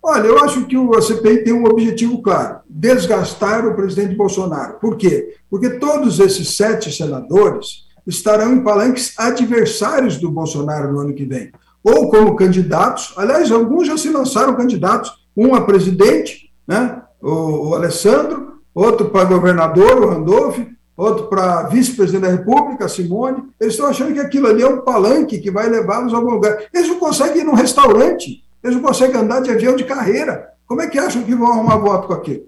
Olha, eu acho que a C P I tem um objetivo claro, desgastar o presidente Bolsonaro. Por quê? Porque todos esses sete senadores estarão em palanques adversários do Bolsonaro no ano que vem, ou como candidatos, aliás, alguns já se lançaram candidatos, um a presidente, né, o, o Alessandro, outro para governador, o Randolph, outro para vice-presidente da República, Simone. Eles estão achando que aquilo ali é um palanque que vai levá-los a algum lugar. Eles não conseguem ir num restaurante, eles não conseguem andar de avião de carreira. Como é que acham que vão arrumar voto com aquilo?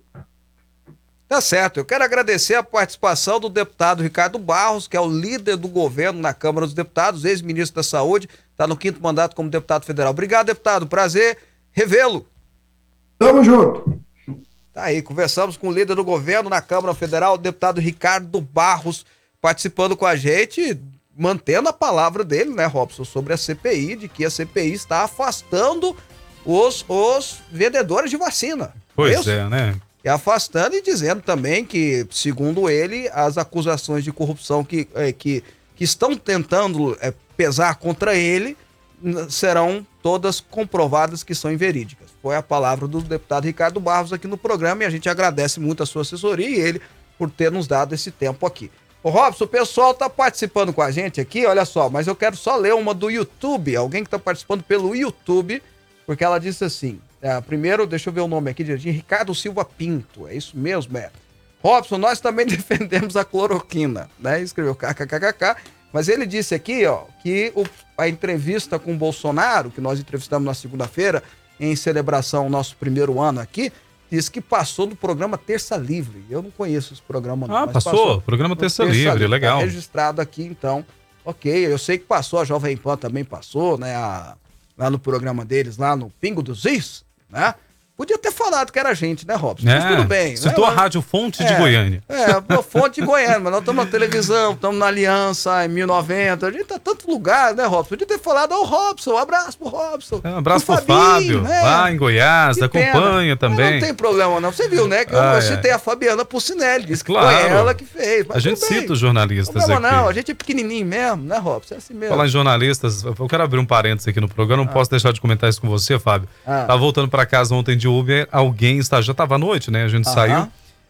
Tá certo. Eu quero agradecer a participação do deputado Ricardo Barros, que é o líder do governo na Câmara dos Deputados, ex-ministro da Saúde, está no quinto mandato como deputado federal. Obrigado, deputado. Prazer revê-lo. Tamo junto. Tá aí, conversamos com o líder do governo na Câmara Federal, o deputado Ricardo Barros, participando com a gente, mantendo a palavra dele, né, Robson, sobre a C P I, de que a C P I está afastando os, os vendedores de vacina. Pois Isso? é, né? E afastando e dizendo também que, segundo ele, as acusações de corrupção que, é, que, que estão tentando é, pesar contra ele serão todas comprovadas que são inverídicas. Foi a palavra do deputado Ricardo Barros aqui no programa, e a gente agradece muito a sua assessoria e ele por ter nos dado esse tempo aqui. Ô Robson, o pessoal está participando com a gente aqui, olha só, mas eu quero só ler uma do YouTube, alguém que está participando pelo YouTube, porque ela disse assim... É, primeiro, deixa eu ver o nome aqui, de Ricardo Silva Pinto, é isso mesmo, é. Robson, nós também defendemos a cloroquina, né? Escreveu kkkk, mas ele disse aqui, ó, que o, a entrevista com o Bolsonaro, que nós entrevistamos na segunda-feira, em celebração ao nosso primeiro ano aqui, disse que passou do programa Terça Livre. Eu não conheço esse programa, não. Ah, mas passou, passou programa Terça, Terça Livre, Livre, legal. Tá registrado aqui, então, ok, eu sei que passou, a Jovem Pan também passou, né, a, lá no programa deles, lá no Pingo dos Is, né? Podia ter falado que era gente, né, Robson? É, mas tudo bem. Citou, né? A Rádio Fonte é, de Goiânia. É, a Fonte de Goiânia, mas nós estamos na televisão, estamos na Aliança, em mil e noventa, a gente está em tanto lugar, né, Robson? Podia ter falado, ô oh, Robson, um abraço pro Robson. É, um abraço pro, pro Fábio, né? Lá em Goiás, que acompanha pena. também. Mas não tem problema não, você viu, né, que eu, ah, eu citei é. a Fabiana Puccinelli, disse que claro. foi ela que fez. A gente cita os jornalistas aqui. Não, não, a gente é pequenininho mesmo, né, Robson? É assim mesmo. Falar em jornalistas, eu quero abrir um parênteses aqui no programa, não ah. posso deixar de comentar isso com você, Fábio. Ah. Tá voltando para casa ontem de Uber, alguém está, já estava à noite, né? A gente uhum. saiu,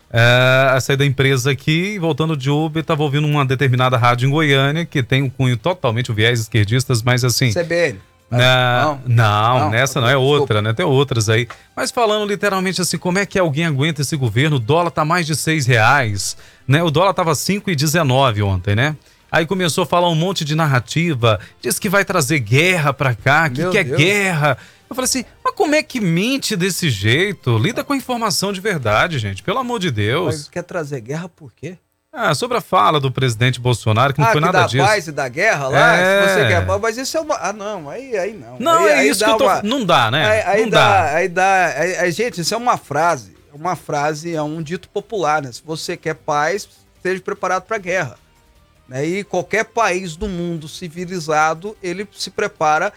é, saí da empresa aqui, voltando de Uber, estava ouvindo uma determinada rádio em Goiânia que tem um cunho totalmente, o viés esquerdistas, mas assim... C B N. Na, não, não, não, nessa não, é outra, né? Tem outras aí. Mas falando literalmente assim, como é que alguém aguenta esse governo? O dólar tá mais de seis reais, né? O dólar tava cinco e dezenove ontem, né? Aí começou a falar um monte de narrativa, diz que vai trazer guerra pra cá, que, que é Deus. guerra... Eu falei assim, mas como é que mente desse jeito? Lida com a informação de verdade, gente, pelo amor de Deus. Mas quer trazer guerra por quê? Ah, sobre a fala do presidente Bolsonaro, que não ah, foi que nada da disso. Ah, da paz e da guerra lá, é. se você quer... Mas isso é uma... Ah, não, aí, aí não. Não, aí, é aí isso que eu tô... Uma... Não dá, né? Aí, aí não dá. dá. Aí dá... Aí, aí, gente, isso é uma frase. Uma frase é um dito popular, né? Se você quer paz, esteja preparado pra guerra. E qualquer país do mundo civilizado, ele se prepara...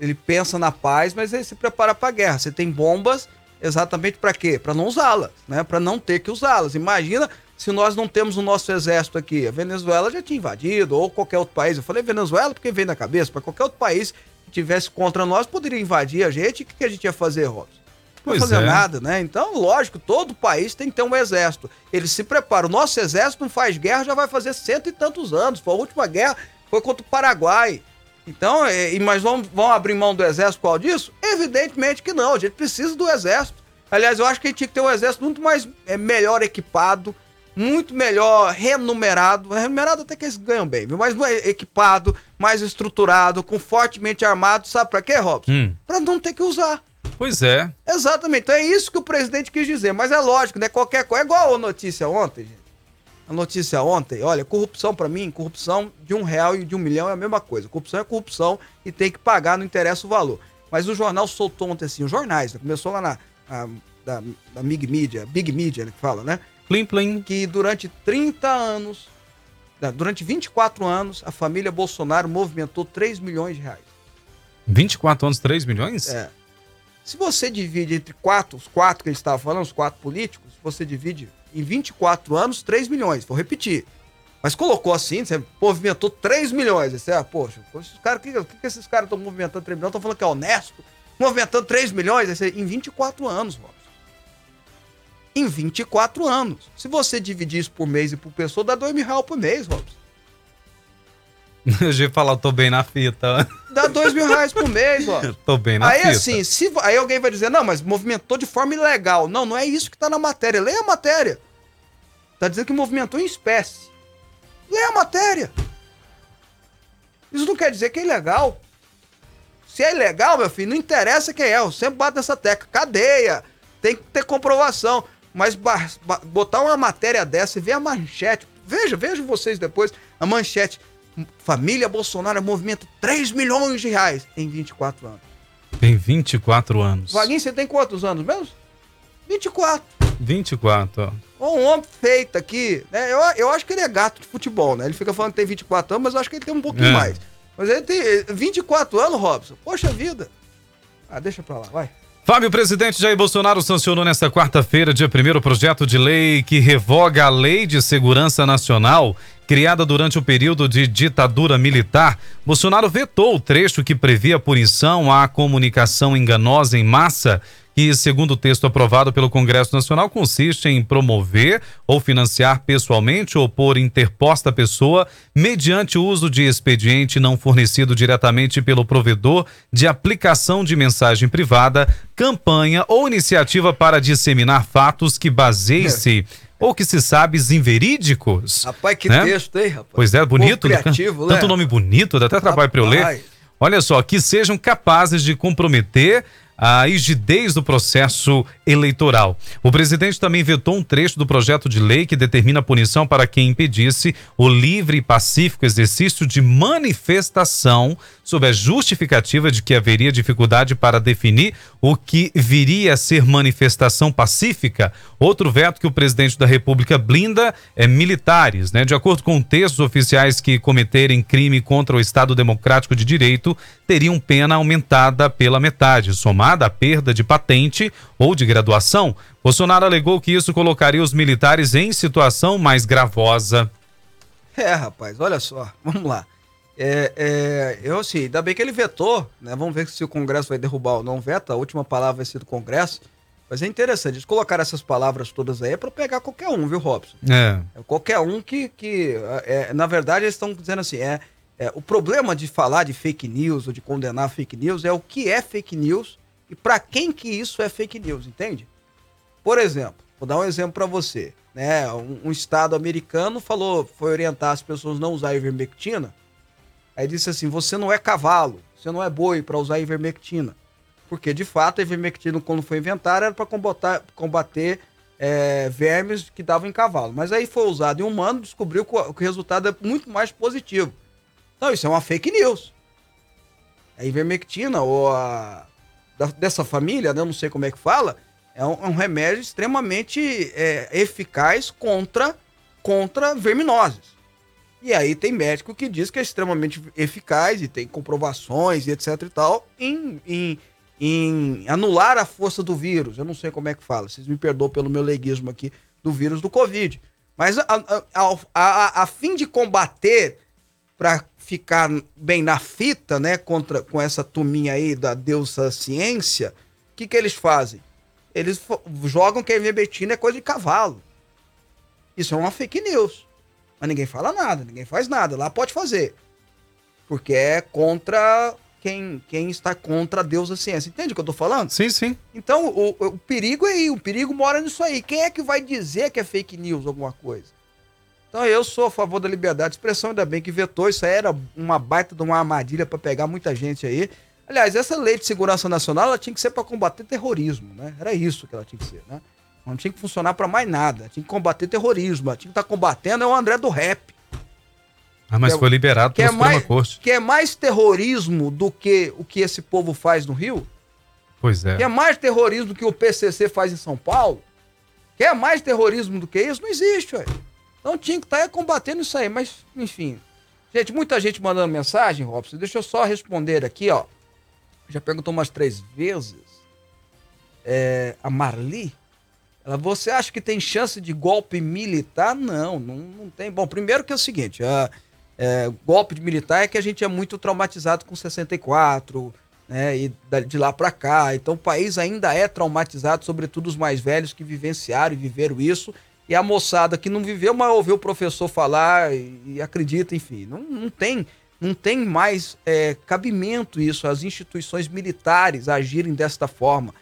Ele pensa na paz, mas ele se prepara para a guerra. Você tem bombas exatamente para quê? Para não usá-las, né? Para não ter que usá-las. Imagina se nós não temos o nosso exército aqui. A Venezuela já tinha invadido, ou qualquer outro país. Eu falei Venezuela porque veio na cabeça. Para qualquer outro país que tivesse contra nós, poderia invadir a gente. O que a gente ia fazer, Robson? Não ia fazer é. nada, né? Então, lógico, todo país tem que ter um exército. Ele se prepara. O nosso exército não faz guerra, já vai fazer cento e tantos anos. A última guerra foi contra o Paraguai. Então, e, mas vão, vão abrir mão do exército por causa disso? Evidentemente que não, a gente precisa do exército. Aliás, eu acho que a gente tinha que ter um exército muito mais, é, melhor equipado, muito melhor remunerado, remunerado até que eles ganham bem, viu? Mas equipado, mais estruturado, com fortemente armado, sabe pra quê, Robson? Hum. Pra não ter que usar. Pois é. Exatamente, então é isso que o presidente quis dizer, mas é lógico, né? Qualquer coisa, é igual a notícia ontem, gente. A notícia ontem, olha, corrupção pra mim, corrupção de um real e de um milhão é a mesma coisa. Corrupção é corrupção e tem que pagar, não interessa o valor. Mas o jornal soltou ontem assim, os jornais, né? Começou lá na, na da, da Big Media, Big Media que fala, né? Plim, plim. Que durante trinta anos, durante vinte e quatro anos, a família Bolsonaro movimentou três milhões de reais. vinte e quatro anos, três milhões? É. Se você divide entre quatro, os quatro que ele estava falando, os quatro políticos, você divide... Em vinte e quatro anos, três milhões. Vou repetir. Mas colocou assim, você movimentou três milhões. Você, ah, poxa, esses caras, que, que esses caras estão movimentando três milhões? Estão falando que é honesto? Movimentando três milhões? Você, em vinte e quatro anos, Robson. Em vinte e quatro anos. Se você dividir isso por mês e por pessoa, dá dois mil reais por mês, Robson. Eu já ia falar, tô bem na fita. Dá dois mil reais por mês, ó. Tô bem na aí, fita. Aí assim, se, aí alguém vai dizer, não, mas movimentou de forma ilegal. Não, não é isso que tá na matéria. Leia a matéria. Tá dizendo que movimentou em espécie. Lê a matéria. Isso não quer dizer que é ilegal. Se é ilegal, meu filho, não interessa quem é. Eu sempre bato nessa tecla. Cadeia. Tem que ter comprovação. Mas botar uma matéria dessa e ver a manchete. Veja, vejo vocês depois. A manchete. Família Bolsonaro movimenta três milhões de reais em vinte e quatro anos. Tem vinte e quatro anos. Vaguinho, você tem quantos anos mesmo? vinte e quatro. vinte e quatro, ó. Um homem feito aqui, né? Eu, eu acho que ele é gato de futebol, né? Ele fica falando que tem vinte e quatro anos, mas eu acho que ele tem um pouquinho é. mais. Mas ele tem vinte e quatro anos, Robson. Poxa vida. Ah, deixa pra lá, vai. Fábio, o presidente Jair Bolsonaro sancionou nesta quarta-feira, dia primeiro, o projeto de lei que revoga a Lei de Segurança Nacional, criada durante o período de ditadura militar. Bolsonaro vetou o trecho que previa punição à comunicação enganosa em massa, que, segundo o texto aprovado pelo Congresso Nacional, consiste em promover ou financiar pessoalmente ou por interposta pessoa, mediante o uso de expediente não fornecido diretamente pelo provedor de aplicação de mensagem privada, campanha ou iniciativa para disseminar fatos que baseiem-se ou que se sabe inverídicos. Rapaz, que né? texto, hein, rapaz? Pois é, bonito. Um criativo, né? Tanto nome bonito, dá até trabalho para eu ler. Olha só, que sejam capazes de comprometer a rigidez do processo eleitoral. O presidente também vetou um trecho do projeto de lei que determina a punição para quem impedisse o livre e pacífico exercício de manifestação sob a justificativa de que haveria dificuldade para definir o que viria a ser manifestação pacífica. Outro veto que o presidente da República blinda é militares, né? De acordo com textos oficiais que cometerem crime contra o Estado Democrático de Direito, teriam pena aumentada pela metade, somada à perda de patente ou de graduação. Bolsonaro alegou que isso colocaria os militares em situação mais gravosa. É, rapaz, olha só, vamos lá. É, é, eu, assim, ainda bem que ele vetou, né? Vamos ver se o Congresso vai derrubar ou não veta. A última palavra vai ser do Congresso. Mas é interessante, eles colocaram essas palavras todas aí para pegar qualquer um, viu, Robson? É. é qualquer um que, que é, na verdade, eles estão dizendo assim, é... É, o problema de falar de fake news ou de condenar fake news é o que é fake news e para quem que isso é fake news, entende? Por exemplo, vou dar um exemplo para você, né? Um, um estado americano falou, foi orientar as pessoas a não usar ivermectina, aí disse assim, você não é cavalo, você não é boi para usar ivermectina, porque de fato a ivermectina quando foi inventada era para combater, combater é, vermes que davam em cavalo, mas aí foi usado em humano, descobriu que o resultado é muito mais positivo. Não, isso é uma fake news. A ivermectina, ou a... Da, dessa família, né? Eu não sei como é que fala, é um, é um remédio extremamente é, eficaz contra, contra verminoses. E aí tem médico que diz que é extremamente eficaz e tem comprovações e etc e tal em, em, em anular a força do vírus. Eu não sei como é que fala, vocês me perdoam pelo meu leiguismo aqui, do vírus do Covid. Mas a, a, a, a, a fim de combater... para ficar bem na fita, né, contra, com essa turminha aí da deusa ciência, o que que eles fazem? Eles jogam que a ivermectina é coisa de cavalo. Isso é uma fake news. Mas ninguém fala nada, ninguém faz nada. Lá pode fazer. Porque é contra quem, quem está contra a deusa ciência. Entende o que eu tô falando? Sim, sim. Então, o, o perigo é aí, o perigo mora nisso aí. Quem é que vai dizer que é fake news alguma coisa? Então eu sou a favor da liberdade de expressão, ainda bem que vetou, isso aí era uma baita de uma armadilha para pegar muita gente aí. Aliás, essa lei de segurança nacional, ela tinha que ser para combater terrorismo, né? Era isso que ela tinha que ser, né? Não tinha que funcionar para mais nada, ela tinha que combater terrorismo, ela tinha que estar combatendo é o André do Rap. Ah, mas é, foi liberado pela Suprema Corte. Que é mais terrorismo do que o que esse povo faz no Rio? Pois é. Que é mais terrorismo do que o P C C faz em São Paulo? Que é mais terrorismo do que isso? Não existe, ué. Então tinha que estar combatendo isso aí, mas enfim. Gente, muita gente mandando mensagem, Robson. Deixa eu só responder aqui, ó. Já perguntou umas três vezes. É, a Marli, ela, você acha que tem chance de golpe militar? Não, não, não tem. Bom, primeiro que é o seguinte, a, é, golpe de militar é que a gente é muito traumatizado com sessenta e quatro, né, e de lá pra cá. Então o país ainda é traumatizado, sobretudo os mais velhos que vivenciaram e viveram isso. E a moçada que não viveu, mas ouviu o professor falar e, e acredita, enfim. Não, não, tem, não tem mais é, cabimento isso, as instituições militares agirem desta forma.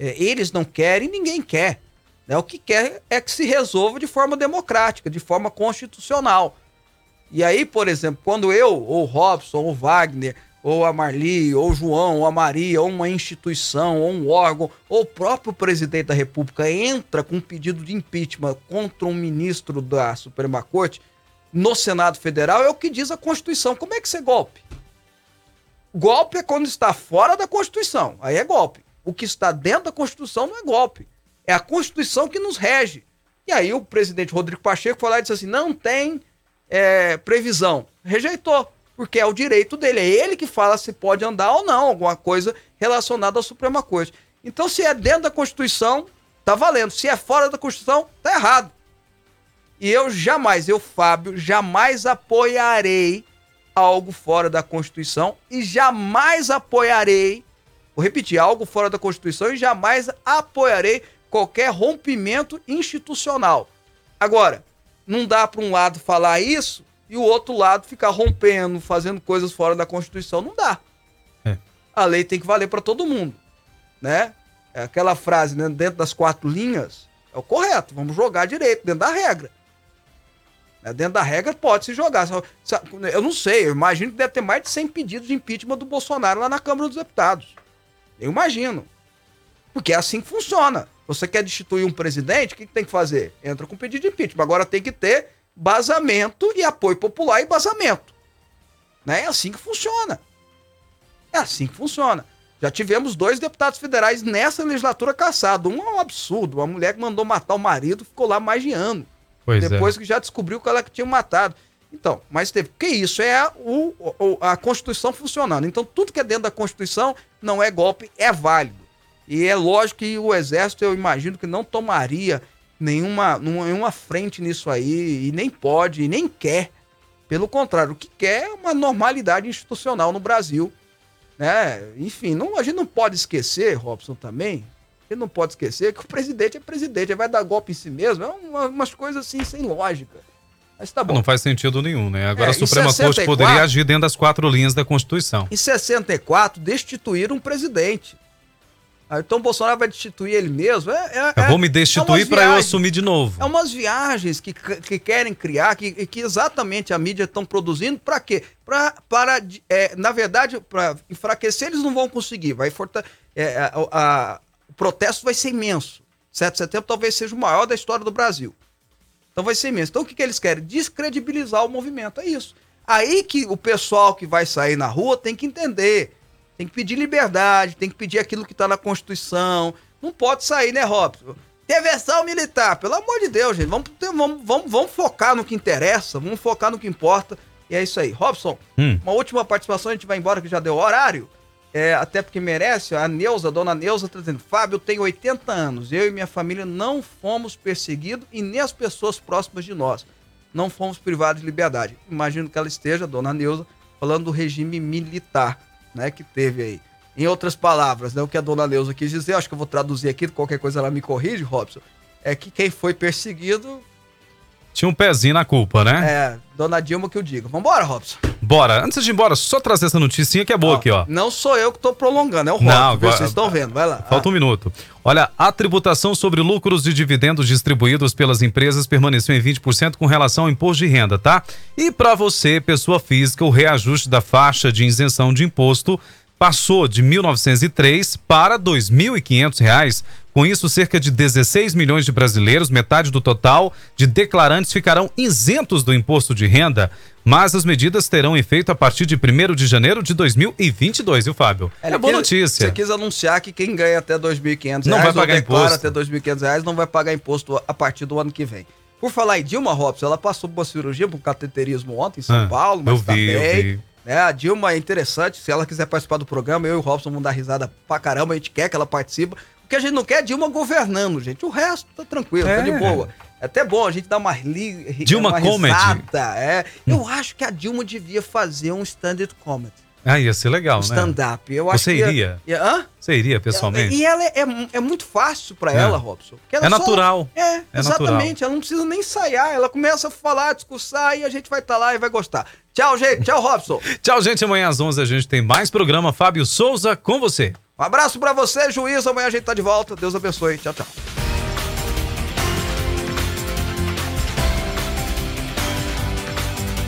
É, eles não querem, ninguém quer. Né? O que quer é que se resolva de forma democrática, de forma constitucional. E aí, por exemplo, quando eu, ou o Robson, ou o Wagner, ou a Marli, ou o João, ou a Maria, ou uma instituição, ou um órgão, ou o próprio presidente da República entra com um pedido de impeachment contra um ministro da Suprema Corte, no Senado Federal, é o que diz a Constituição. Como é que isso é golpe? Golpe é quando está fora da Constituição, aí é golpe. O que está dentro da Constituição não é golpe, é a Constituição que nos rege. E aí o presidente Rodrigo Pacheco foi lá e disse assim, não tem é, previsão. Rejeitou, porque é o direito dele, é ele que fala se pode andar ou não, alguma coisa relacionada à Suprema Corte. Então, se é dentro da Constituição, tá valendo. Se é fora da Constituição, tá errado. E eu jamais, eu, Fábio, jamais apoiarei algo fora da Constituição e jamais apoiarei, vou repetir, algo fora da Constituição e jamais apoiarei qualquer rompimento institucional. Agora, não dá para um lado falar isso e o outro lado ficar rompendo, fazendo coisas fora da Constituição, não dá. É. A lei tem que valer para todo mundo, né? É aquela frase, né, dentro das quatro linhas, é o correto, vamos jogar direito, dentro da regra. Dentro da regra pode se jogar. Eu não sei, eu imagino que deve ter mais de cem pedidos de impeachment do Bolsonaro lá na Câmara dos Deputados. Eu imagino. Porque é assim que funciona. Você quer destituir um presidente, o que tem que fazer? Entra com pedido de impeachment. Agora tem que ter basamento e apoio popular e basamento. É assim que funciona. É assim que funciona. Já tivemos dois deputados federais nessa legislatura cassados. Um é um absurdo, uma mulher que mandou matar o marido ficou lá mais de ano. Pois depois é. Que já descobriu que ela que tinha matado. Então, mas teve. Porque isso é a, o, a Constituição funcionando. Então, tudo que é dentro da Constituição não é golpe, é válido. E é lógico que o Exército, eu imagino que não tomaria nenhuma, nenhuma frente nisso aí, e nem pode, e nem quer. Pelo contrário, o que quer é uma normalidade institucional no Brasil. Né? Enfim, não, a gente não pode esquecer, Robson, também. Ele não pode esquecer que o presidente é presidente, ele vai dar golpe em si mesmo, é uma, umas coisas assim, sem lógica. Mas tá bom. Não faz sentido nenhum, né? Agora é, a Suprema sessenta e quatro, Corte poderia agir dentro das quatro linhas da Constituição. Em sessenta e quatro, destituíram um presidente. Então o Bolsonaro vai destituir ele mesmo. É, é, eu vou me destituir é para eu assumir de novo. É umas viagens que, que querem criar, que, que exatamente a mídia estão produzindo, para quê? Pra, para, é, na verdade, para enfraquecer eles não vão conseguir, vai fortalecer... É, a, a, O protesto vai ser imenso. sete de setembro talvez seja o maior da história do Brasil. Então vai ser imenso. Então o que, que eles querem? Descredibilizar o movimento, é isso. Aí que o pessoal que vai sair na rua tem que entender, tem que pedir liberdade, tem que pedir aquilo que está na Constituição. Não pode sair, né, Robson? Intervenção militar, pelo amor de Deus, gente. Vamos, vamos, vamos, vamos focar no que interessa, vamos focar no que importa. E é isso aí. Robson, hum. uma última participação, a gente vai embora que já deu horário. É, até porque merece, a Neuza, a dona Neuza está dizendo, Fábio, eu tenho oitenta anos, eu e minha família não fomos perseguidos e nem as pessoas próximas de nós, não fomos privados de liberdade. Imagino que ela esteja, a dona Neuza, falando do regime militar, né, que teve aí. Em outras palavras, né, o que a dona Neuza quis dizer, acho que eu vou traduzir aqui, qualquer coisa ela me corrige, Robson, é que quem foi perseguido... Tinha um pezinho na culpa, né? É, dona Dilma que eu digo. Vambora, Robson. Bora. Antes de ir embora, só trazer essa noticinha que é boa não, aqui, ó. Não sou eu que tô prolongando, é o Robson. Não, agora... Vocês estão vendo, vai lá. Falta um ah. minuto. Olha, a tributação sobre lucros e dividendos distribuídos pelas empresas permaneceu em vinte por cento com relação ao imposto de renda, tá? E para você, pessoa física, o reajuste da faixa de isenção de imposto passou de mil novecentos e três reais para dois mil e quinhentos reais. Com isso, cerca de dezesseis milhões de brasileiros, metade do total de declarantes, ficarão isentos do imposto de renda. Mas as medidas terão efeito a partir de primeiro de janeiro de dois mil e vinte e dois, viu, Fábio? É, é boa notícia. Você quis anunciar que quem ganha até dois mil e quinhentos reais não vai pagar imposto. Até dois mil e quinhentos reais não vai pagar imposto a partir do ano que vem. Por falar em Dilma, Robson, ela passou por uma cirurgia, por um cateterismo ontem em São ah, Paulo, mas eu tá vi, bem. Eu vi. É, a Dilma é interessante, se ela quiser participar do programa, eu e o Robson vamos dar risada pra caramba, a gente quer que ela participe. O que a gente não quer é Dilma governando, gente. O resto tá tranquilo, é. tá de boa. É até bom a gente dar uma, li... Dilma uma risada. É. Hum. Eu acho que a Dilma devia fazer um stand-up comedy. Ah, ia ser legal, um né? Stand-up. Eu acho Você que iria? Ia... Hã? Você iria, pessoalmente? E ela é, é, é muito fácil pra é. ela, Robson. Ela é só... natural. É, é exatamente. Natural. Ela não precisa nem ensaiar. Ela começa a falar, discursar e a gente vai estar tá lá e vai gostar. Tchau, gente. Tchau, Robson. Tchau, gente. Amanhã às onze a gente tem mais programa. Fábio Souza com você. Um abraço pra você, juiz. Amanhã a gente tá de volta. Deus abençoe. Tchau, tchau.